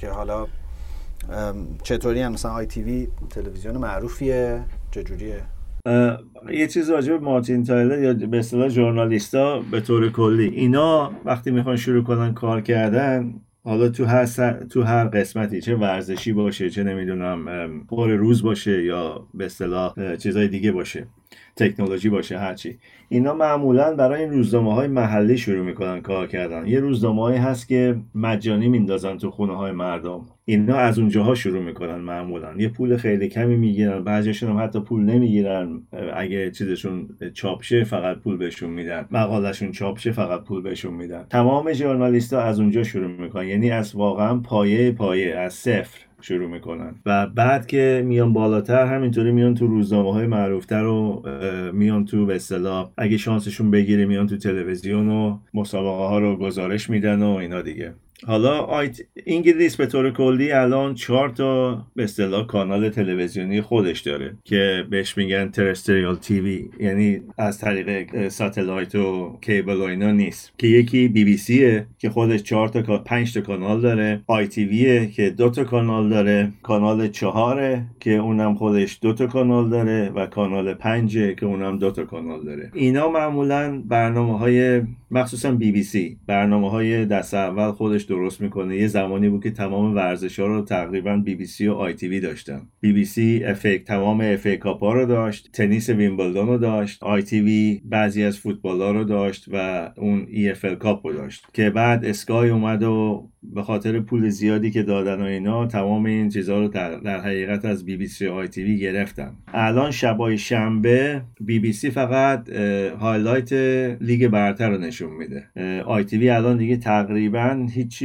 که حالا چطوری هم مثلا آی تی وی تلویزیون معروفیه، چجوریه؟ یه چیز راجع به مارتین تایلر یا به اصطلاح ژورنالیستا به طور کلی، اینا وقتی میخوان شروع کنن کار کردن، حالا تو هر قسمتی، چه ورزشی باشه، چه نمیدونم پر روز باشه یا به اصطلاح چیزای دیگه باشه، تکنولوژی باشه، هرچی، اینا معمولا برای این روزنامه‌های محلی شروع میکنن کار کردن. یه روزنامه‌ای هست که مجانی میندازن تو خونه‌های مردم، اینا از اونجاها شروع میکنن معمولا. یه پول خیلی کمی میگیرن، بعضیشون هم حتی پول نمیگیرن، اگه چیزشون چاپ شه فقط پول بهشون میدن، مقالهشون چاپ شه فقط پول بهشون میدن. تمام ژورنالیست‌ها از اونجا شروع میکنن، یعنی از واقعا پایه از صفر شروع میکنن و بعد که میان بالاتر همینطوری میان تو روزنامه‌های معروفتر و میان تو به اصطلاح اگه شانسشون بگیره میان تو تلویزیون و مسابقه ها رو گزارش میدن و اینا دیگه. حالا انگلیس به طور کلی الان 4 تا به اصطلاح کانال تلویزیونی خودش داره که بهش میگن ترستریال تیوی، یعنی از طریق ساتلایت و کیبل و اینا نیست، که یکی بی بی سیه که خودش 4 تا 5 تا کانال داره، آی تیویه که 2 تا کانال داره، کانال 4 که اونم خودش 2 تا کانال داره و کانال 5 که اونم 2 تا کانال داره. اینا معمولا برنامه‌های، مخصوصا بی بی سی، برنامه‌های دست اول خودش درست میکنه. یه زمانی بود که تمام ورزش‌ها رو تقریباً بی بی سی و آی تی وی داشتن. بی بی سی تمام اف ای کاپ‌ها رو داشت، تنیس ویمبلدون رو داشت، آی تی وی بعضی از فوتبال‌ها رو داشت و اون ای اف ال کاپ رو داشت. که بعد اسکای اومد و به خاطر پول زیادی که دادن و اینا تمام این چیزها رو در حقیقت از بی بی سی و آی تی وی گرفتن. الان شبای شنبه بی بی سی فقط هایلایت لیگ برتر رو نشون میده. آی تی وی الان دیگه تقریباً هیچی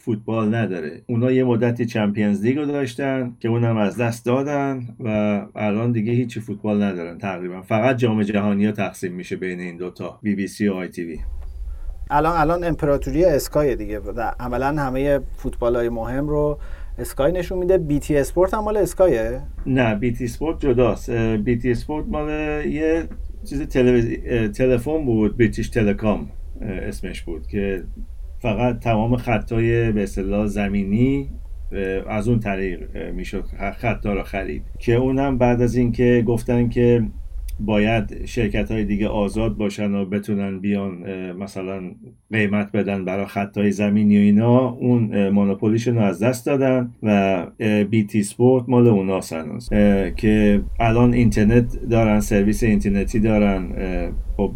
فوتبال نداره. اونا یه مدتی چمپیونز لیگ رو داشتن که اونم از دست دادن و الان دیگه هیچی فوتبال ندارن تقریباً. فقط جام جهانی ها تقسیم میشه بین این دوتا، بی بی سی و آی تی وی. الان امپراتوری اسکای دیگه، عملا همه فوتبال‌های مهم رو اسکای نشون میده. بی تی اسپورت هم مال اسکایه؟ نه، بی تی اسپورت جداست. بی تی اسپورت مال یه چیز تلفن بود، بریتیش تلکام اسمش بود، که فقط تمام خطای به اصطلاح زمینی از اون طریق میشد خطا رو خرید، که اون هم بعد از این که گفتن که باید شرکت‌های دیگه آزاد باشن و بتونن بیان مثلا قیمت بدن برای خطای زمینی و اینا، اون مونوپولیشون رو از دست دادن و بی تی سپورت مال اوناست هنوز، که الان اینترنت دارن، سرویس اینترنتی دارن،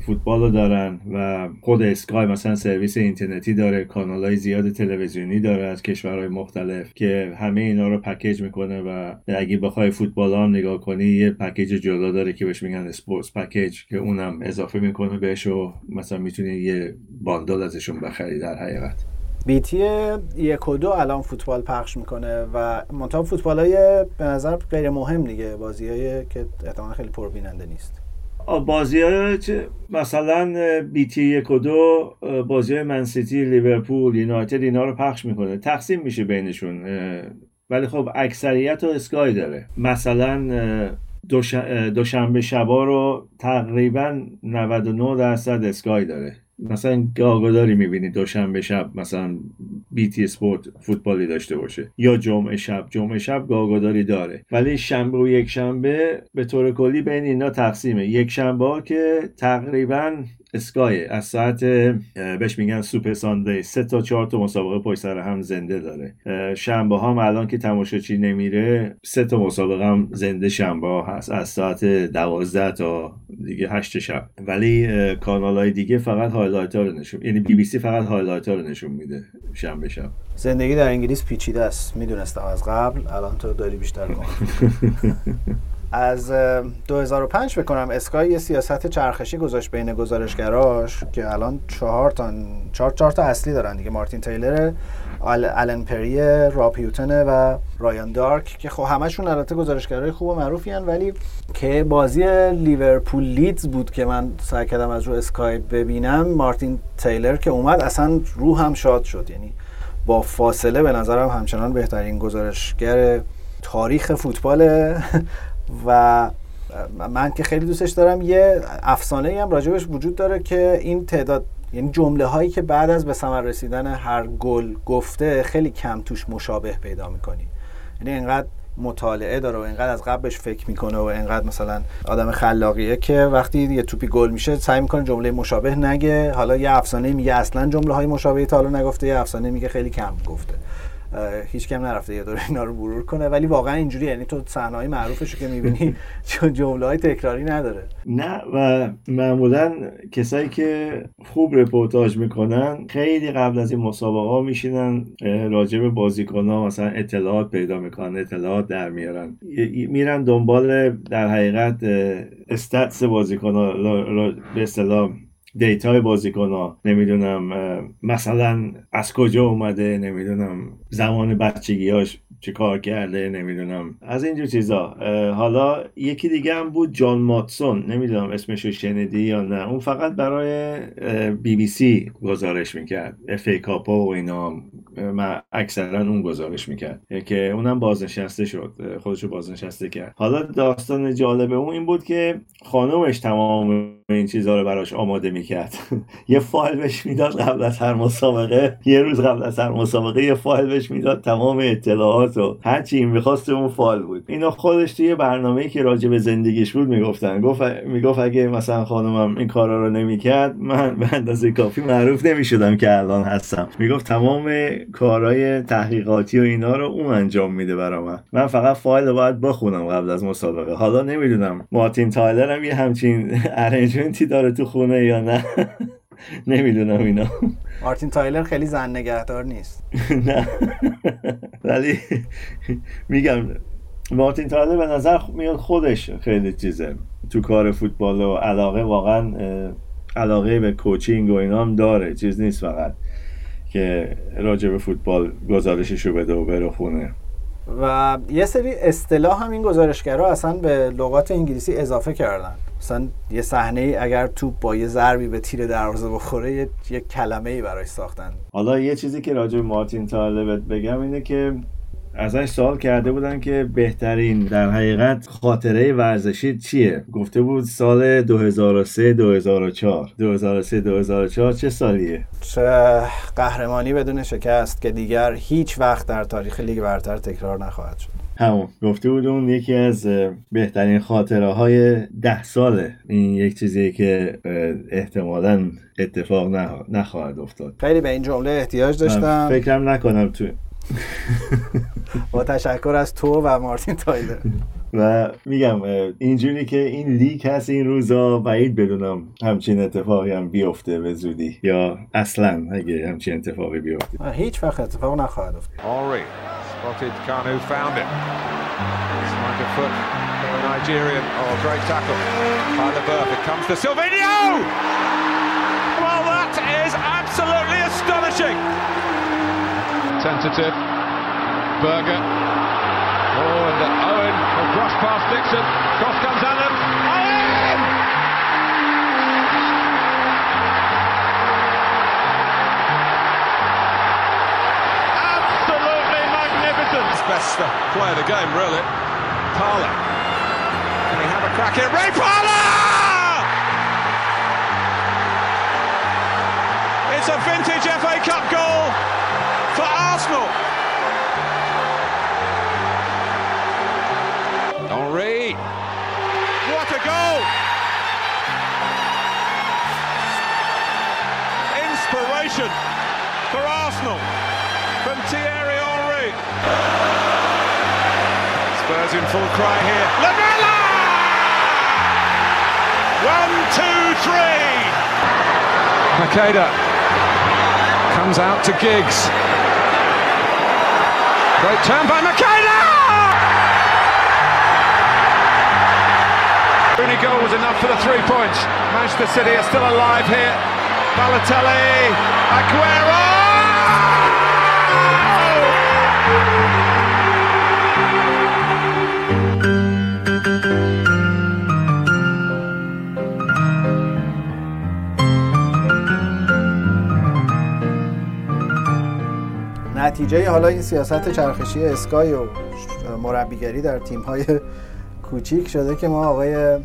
فوتبال رو دارن و خود اسکای مثلا سرویس اینترنتی داره، کانال‌های زیاد تلویزیونی داره از کشورهای مختلف که همه اینا رو پکیج میکنه و اگه بخوای فوتبال هم نگاه کنی یه پکیج جدا داره که بهش میگن اسپورتس پکیج که اونم اضافه میکنه بهش و مثلا میتونی یه باندل ازشون بخری. در حقیقت بیتی 1 و 2 الان فوتبال پخش میکنه و منتها فوتبالای به نظر غیر مهم دیگه، بازیایی که احتمالاً خیلی پربیننده نیست. بازی‌ها مثلا BT 1 و 2 بازی‌های منسیتی، لیورپول، یونایتد اینا رو پخش میکنه، تقسیم میشه بینشون، ولی خب اکثریت رو اسکای داره. مثلا دوشنبه شبا رو تقریبا 99% اسکای داره. مثلا گاه‌گداری می‌بینی دوشنبه شب مثلا BT اسپورت فوتبالی داشته باشه یا جمعه شب گاه‌گداری داره، ولی شنبه و یک شنبه به طور کلی بین اینا تقسیمه. یک شنبه که تقریباً اسکای از ساعت بهش میگن سوپر ساندی 3 تا 4 تا مسابقه پشت سر هم زنده داره. شنبه ها هم الان که تماشاچی نمیره 3 تا مسابقه هم زنده شنبه ها هست از ساعت 12 تا دیگه 8 شب، ولی کانال های دیگه فقط هایلایت ها رو نشون، یعنی BBC فقط هایلایت ها رو نشون میده شنبه شب. زندگی در انگلیس پیچیده است، میدونستم از قبل، الان تو داری بیشتر کن. از 2005 بکنم اسکای یه سیاست چرخشی گذاشت بین گزارشگراش که الان 4 تا اصلی دارن دیگه، مارتین تایلر، آلن پری، راب هیوتن و رایان دارک، که خب همشون البته گزارشگرای خوب و معروفی ان، ولی که بازی لیورپول لیدز بود که من سعی کردم از رو اسکای ببینم، مارتین تایلر که اومد اصلا روحم شاد شد، یعنی با فاصله به نظرم همچنان بهترین گزارشگر تاریخ فوتبال و من که خیلی دوستش دارم. یه افسانه‌ای هم راجبش وجود داره که این تعداد، یعنی جمله هایی که بعد از به ثمر رسیدن هر گل گفته خیلی کم توش مشابه پیدا می‌کنی، یعنی انقدر مطالعه داره و انقدر از قبلش فکر می‌کنه و انقدر مثلا آدم خلاقیه که وقتی یه توپی گل میشه سعی می‌کنه جمله مشابه نگه. حالا یه افسانه میگه اصلاً جمله‌های مشابه تا حالا نگفته، یه افسانه میگه خیلی کم گفته، هیچ کم نرفته یه دوره اینا رو مرور کنه، ولی واقعا اینجوری، یعنی تو صحنه‌های معروفش رو که می‌بینی چون جمله‌های تکراری نداره. نه و معمولاً کسایی که خوب رپورتاج میکنن خیلی قبل از این مسابقه میشینن راجع به بازیکن‌ها مثلا اطلاعات پیدا میکنن، اطلاعات در میارن، میرن دنبال در حقیقت استاتس بازیکن‌ها، به اصطلاح دیتای بازیکن‌ها، نمیدونم مثلا از کجا اومده، نمیدونم زمان بچگی‌هاش چه کار کرده، نمیدونم از اینجور چیزا. حالا یکی دیگه هم بود جان ماتسون، نمیدونم اسمش رو شنیدی یا نه، اون فقط برای BBC گزارش میکرد، FA Cup و اینا، من اکثرا اون گزارش میکرد، که اونم بازنشسته شد، خودشو بازنشسته کرد. حالا داستان جالب اون این بود که خانومش تمام این چیزا رو براش آماده میکرد، یه فایل بهش میداد قبل از هر مسابقه، یه روز قبل از هر مسابقه یه فایل بهش میداد، تمام اطلاعات و هر چی می‌خواست اون فایل بود. اینا خودش توی برنامه‌ای که راجع به زندگیش بود میگفتن، میگفت اگه مثلا خانمم این کارا رو نمیکرد من به اندازه کافی معروف نمیشدم که الان هستم. میگفت تمام کارهای تحقیقاتی و اینا رو اون انجام میده برام، من فقط فایل رو باید بخونم قبل از مسابقه. حالا نمیدونم مارتین تایلر هم یه همچین ارنجمنتی داره تو خونه یا نه، نمیدونم اینا. مارتین تایلر خیلی زن نگهدار نیست، نه، ولی میگم مارتین تایلر به نظر میاد خودش خیلی چیزه تو کار فوتبال و علاقه، واقعا علاقه به کوچینگ و اینا هم داره، چیز نیست فقط که راجع به فوتبال گزارششو بده و بره خونه. و یه سری اصطلاح هم این گزارشگرها اصلا به لغات انگلیسی اضافه کردن، مثلا یه صحنه اگر توپ با یه ضربی به تیر دروازه بخوره یه کلمه‌ای براش ساختن. حالا یه چیزی که راجع به مارتین تایلر بگم اینه که ازش سوال کرده بودن که بهترین در حقیقت خاطره ورزشی چیه؟ گفته بود سال 2003 2004. 2003 2004 چه سالیه؟ چه قهرمانی بدون شکست که دیگر هیچ وقت در تاریخ لیگ برتر تکرار نخواهد شد. همون گفته بود اون یکی از بهترین خاطره های 10 ساله. این یک چیزی که احتمالاً اتفاق نخواهد افتاد. خیلی به این جمله احتیاج داشتم. فکرم نکنم تو. با تشکر از تو و مارتین تایلر. و میگم اینجوری که این لیگ هست این روزا، بعید بدونم همچین اتفاقی هم بیفته به زودی، یا اصلا اگه همچین اتفاقی بیفته هیچ وقت اتفاق نخواهد افتاد. Tentative Berger. Oh, and Owen will cross past Dixon. Cross comes Adam. Owen! Absolutely magnificent. It's best play of the game, really. Parlour. Can he have a crack here? Ray Parlour! It's a vintage FA Cup goal. For Arsenal. Henry. What a goal. Inspiration for Arsenal from Thierry Henry. Spurs in full cry here. Lamela! 1, 2, 3. Makeda comes out to Giggs. Great turn by Makeda! Rooney goal was enough for the 3 points. Manchester City are still alive here. Balotelli, Aguero! نتیجه حالا این سیاست چرخشی اسکای و مربیگری در تیم‌های کوچیک شده که ما آقای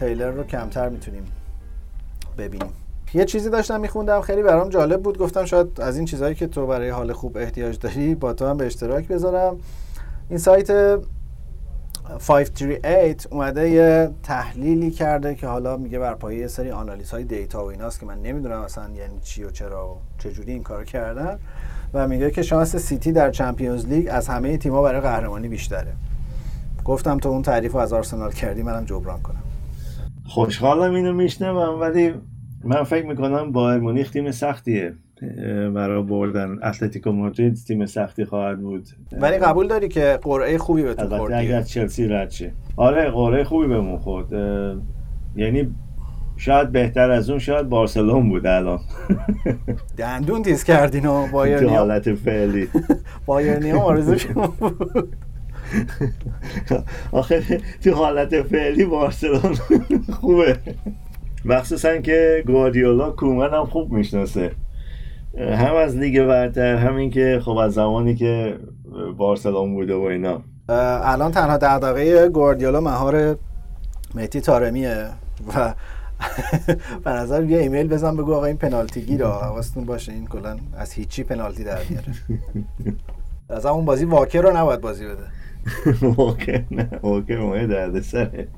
تیلر رو کمتر میتونیم ببینیم. یه چیزی داشتم میخوندم خیلی برام جالب بود، گفتم شاید از این چیزایی که تو برای حال خوب احتیاج داری با تو هم به اشتراک بذارم. این سایت 538 اومده یه تحلیلی کرده که حالا میگه بر پایه یه سری آنالیزهای دیتا و ایناست که من نمیدونم اصلا یعنی چی و چرا و چجوری این کارو کردن، و میگه که شانس سیتی در چمپیونز لیگ از همه تیم‌ها برای قهرمانی بیشتره. گفتم تو اون تعریفو از آرسنال کردی، منم جبران کنم. خوشحالم اینو میشنوم، ولی من فکر میکنم بایر مونیخ تیم سختیه برای بردن. اتلتیکو مادرید تیم سختی خواهد بود، ولی قبول داری که قرعه خوبی بهتون خورد. البته اگر چلسی رد شه. آره قرعه خوبی بهمون خورد، یعنی شاید بهتر از اون شاید بارسلون بود الان. دندون تیز کردین و بایرنی تو حالت فعلی بایرنی هم آرزو شما بود. آخه تو حالت فعلی بارسلون خوبه، مخصوصا که گواردیولا کومن هم خوب میشناسه، هم از لیگ برتر همین که خب از زمانی که بارسلون بوده و اینا. الان تنها دغدغه گواردیولا مهار مهدی طارمیه و به نظر یه ایمیل بزن بگو آقا این پنالتی گیره، حواستون باشه این کلا از هیچی پنالتی در میاره. از اون بازی واکر رو نباید بازی بده. واکر نه، واکر مایه درد سره.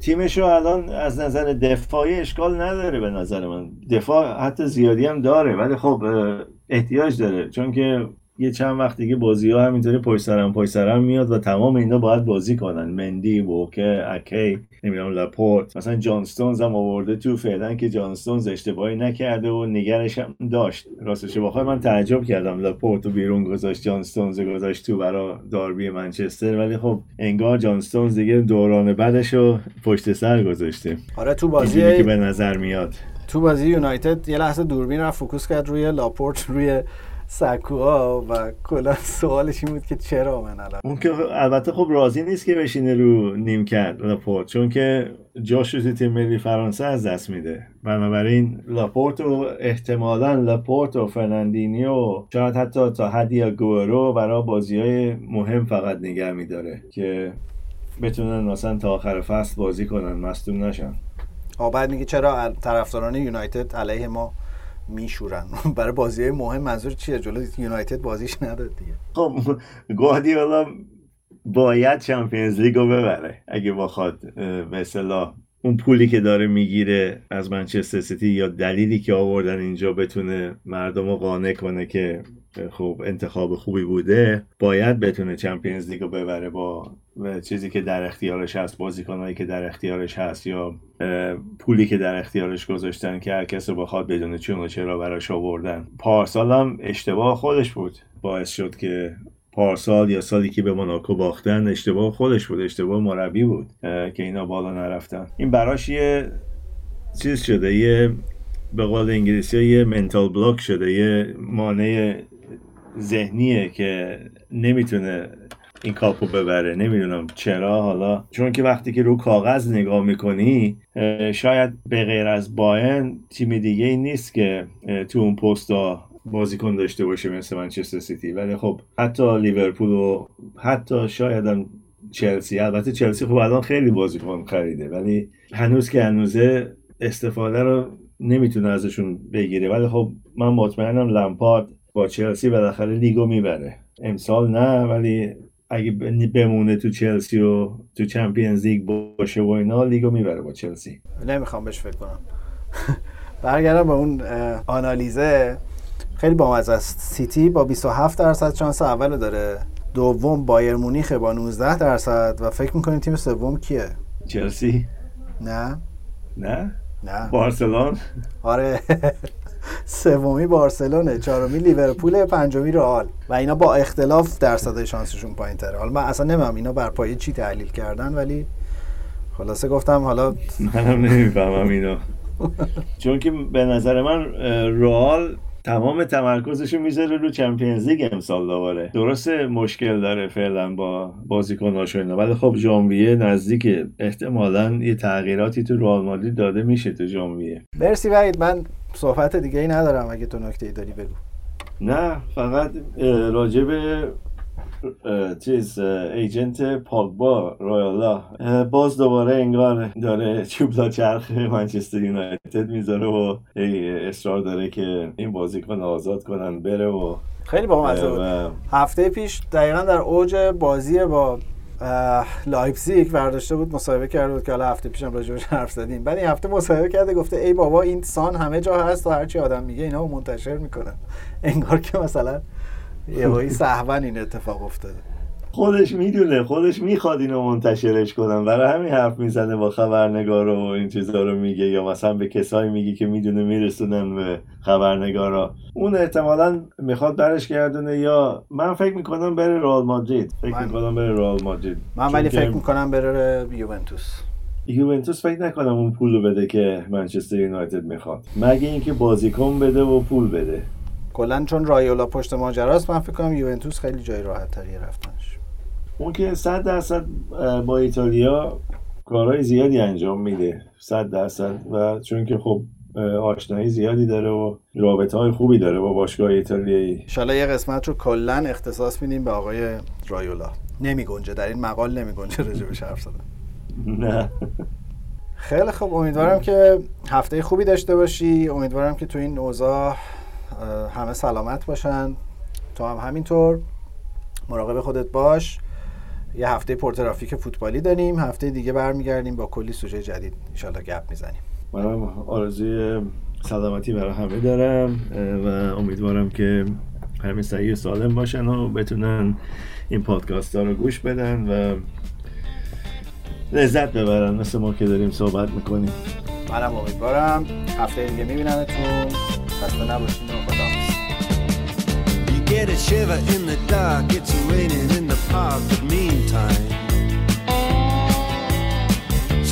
تیمشو الان از نظر دفاعی اشکال نداره به نظر من، دفاع حتی زیادی هم داره، ولی خب احتیاج داره چون که یه چند وقت دیگه بازی‌ها همینطوری پشت سرم میاد و تمام اینا باید بازی کنن. مندی، ووکر، اکی، نمیدونم لاپورت، مثلا جانستونز هم آورده تو فعلا که جانستونز اشتباهی نکرده و نگرش هم داشت. راستش بخوای من تعجب کردم لاپورت رو بیرون گذاشت، جانستونز رو گذاشت تو برای داربی منچستر، ولی خب انگار جانستونز دیگه دوران بعدش رو پشت سر گذاشته. آره تو بازی که به نظر میاد تو بازی یونایتد یه لحظه دوربین رو فوکوس کرد روی لاپورت، روی سکوها و کلا سوالش این بود که چرا من الان. اون که البته خب راضی نیست که بشینه رو نیمکت لاپورت، چون که جاشو تیم ملی فرانسه از دست میده. بنابراین لاپورت و احتمالاً لاپورت و فرناندینیو شاید حتی تا حدی گورو برای بازی‌های مهم فقط نگه می‌داره که بتونن مثلا تا آخر فصل بازی کنن، مصدوم نشن. بعد میگه چرا طرفداران یونایتد علیه ما میشورن برای بازی‌های مهم؟ منظور چیه؟ جلوی یونایتد بازیش نداد دیگه. خب گواردیولا باید چمپیونز لیگو ببره اگه بخواد به اصطلاح اون پولی که داره میگیره از منچستر سیتی یا دلیلی که آوردن اینجا بتونه مردم رو قانع کنه که خب انتخاب خوبی بوده. باید بتونه چمپیونز لیگو ببره با چیزی که در اختیارش هست، بازیکنایی که در اختیارش هست یا پولی که در اختیارش گذاشتن که هر کس رو بخواد بدونه چون و چرا براش آوردن. پارسال هم اشتباه خودش بود، باعث شد که پارسال یا سالی که به موناکو باختن اشتباه خودش بود، اشتباه مربی بود که اینا بالا نرفتن. این براش یه چیز شده، یه به قول انگلیسی‌ها یه منتال بلاک شده، یه مانع ذهنیه که نمیتونه این کاپو ببره. نمیدونم چرا حالا، چون که وقتی که رو کاغذ نگاه میکنی شاید به غیر از بایرن تیم دیگه ای نیست که تو اون پستا بازیکن داشته باشه مثل منچستر سیتی، ولی خب حتی لیورپول و حتی شاید هم چلسی. البته چلسی خب الان خیلی بازیکن خریده ولی هنوز که هنوزه استفاده رو نمیتونه ازشون بگیره. ولی خب من مطمئنم لمپارد با چلسی بالاخره لیگو میبره. امسال نه، ولی اگه بمونه تو چلسی و تو چمپیونز لیگ باشه و اینا لیگو میبره با چلسی. نمیخوام بهش فکر کنم. برگردم به اون آنالیزه. خیلی بامزه است. سیتی با 27% شانس اولو داره، دوم بایر مونیخ با 19% و فکر میکنین تیم سوم کیه؟ چلسی؟ نه بارسلون؟ آره سومی بارسلونه، چهارمی لیورپول، پنجمی رئال و اینا با اختلاف درصدای شانسشون پایین تره. حالا من اصلا نمیدونم اینا بر پایه چی تحلیل کردن، ولی خلاصه گفتم حالا منم نمیفهمم اینو. چون که به نظر من رئال تمام تمرکزشو میذاره رو چمپیونز لیگ امسال دوباره. درسته مشکل داره فعلا با بازیکن‌هاش اینا، ولی خب ژانویه نزدیکه، احتمالاً یه تغییراتی تو رئال مادرید داده میشه تو ژانویه. مرسی وحید، من صحبت دیگه ای ندارم، اگه تو نکته ای داری بگو. نه، فقط راجع به ایجنت پاگبا رایولا باز دوباره انگار داره چوبلا چرخ منچستر یونایتد میذاره و اصرار داره که این بازیکن آزاد کنن بره و خیلی با هم عذاب. هفته پیش دقیقا در اوج بازی با لایپزیگ برداشته بود مصاحبه کرده بود که حالا هفته پیشم راجعش حرف زدیم، بعد این هفته مصاحبه کرده گفته ای بابا این سان همه جا هست و هرچی آدم میگه اینا رو منتشر میکنن. انگار که مثلا یه وای صحبن این اتفاق افتاده. خودش میدونه، خودش میخواد اینو منتشرش کنن، برای همین حرف میزنه با خبرنگارا و این چیزا رو میگه، یا مثلا به کسایی میگه که میدونه میرسونن به خبرنگارا. اون احتمالاً میخواد برش گردونه، یا من فکر میکنم بره رئال مادرید. من ولی فکر میکنم بره یوونتوس. فکر نکنم اون پولو بده که منچستر یونایتد میخواد، مگه اینکه بازیکن بده و پول بده. کلاً چون رایولا پشت ماجراست، من فکر کنم یوونتوس خیلی جای راحت تری رفتنش. اون که 100% با ایتالیا کارهای زیادی انجام میده، 100%، و چون که خب آشنایی زیادی داره و رابطه‌های خوبی داره با باشگاه ایتالیایی. ان شاءالله یه قسمت رو کلاً اختصاص میدیم به آقای رایولا. نمیگنجه در این مقال، نمیگنجه راجبش حرف زدن. نه. خیلی خوب، امیدوارم که هفته خوبی داشته باشی. امیدوارم که تو این اوضاع همه سلامت باشن، تو هم همینطور. مراقب خودت باش. یه هفته پرترافیک فوتبالی داریم، هفته دیگه برمیگردیم با کلی سوژه جدید ان شاءالله گپ میزنیم. منم آرزوی سلامتی برای همه دارم و امیدوارم که همه صحیح و سالم باشن و بتونن این پادکست ها رو گوش بدن و لذت ببرن مثل ما که داریم صحبت میکنیم. منم امیدوارم هفته دیگه میبینمتون. You get a shiver in the dark, it's raining in the park, but meantime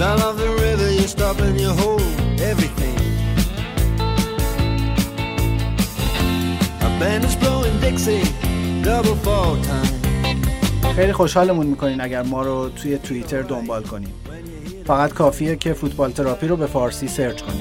sound of the river, you stop and you hold everything. A band is blowing خیلی خوشحالمون میکنین اگر ما رو توی توییتر دنبال کنین. فقط کافیه که فوتبال تراپی رو به فارسی سرچ کنین.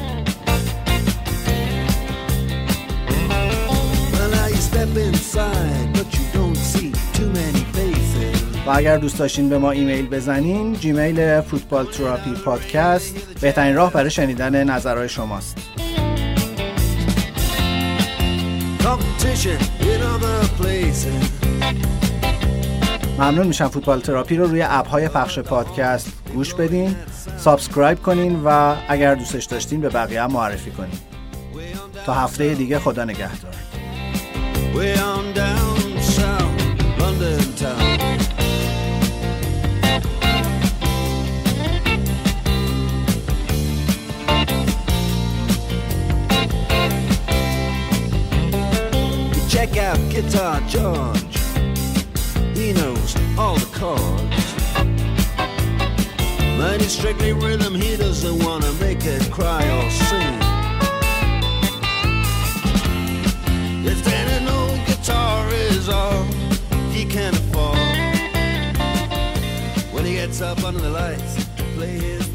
و اگر دوست داشتین به ما ایمیل بزنین، جیمیل فوتبال تراپی پادکست بهترین راه برای شنیدن نظرهای شماست. ممنون میشم فوتبال تراپی رو روی اپ‌های پخش پادکست گوش بدین، سابسکرایب کنین و اگر دوستش داشتین به بقیه هم معرفی کنین. تا هفته دیگه خدا نگهدار. Way on down south, London town. You check out Guitar George, he knows all the chords. Mighty strictly rhythm, he doesn't want to make it cry or sing. If any old guitar is all he can afford, when he gets up under the lights to play his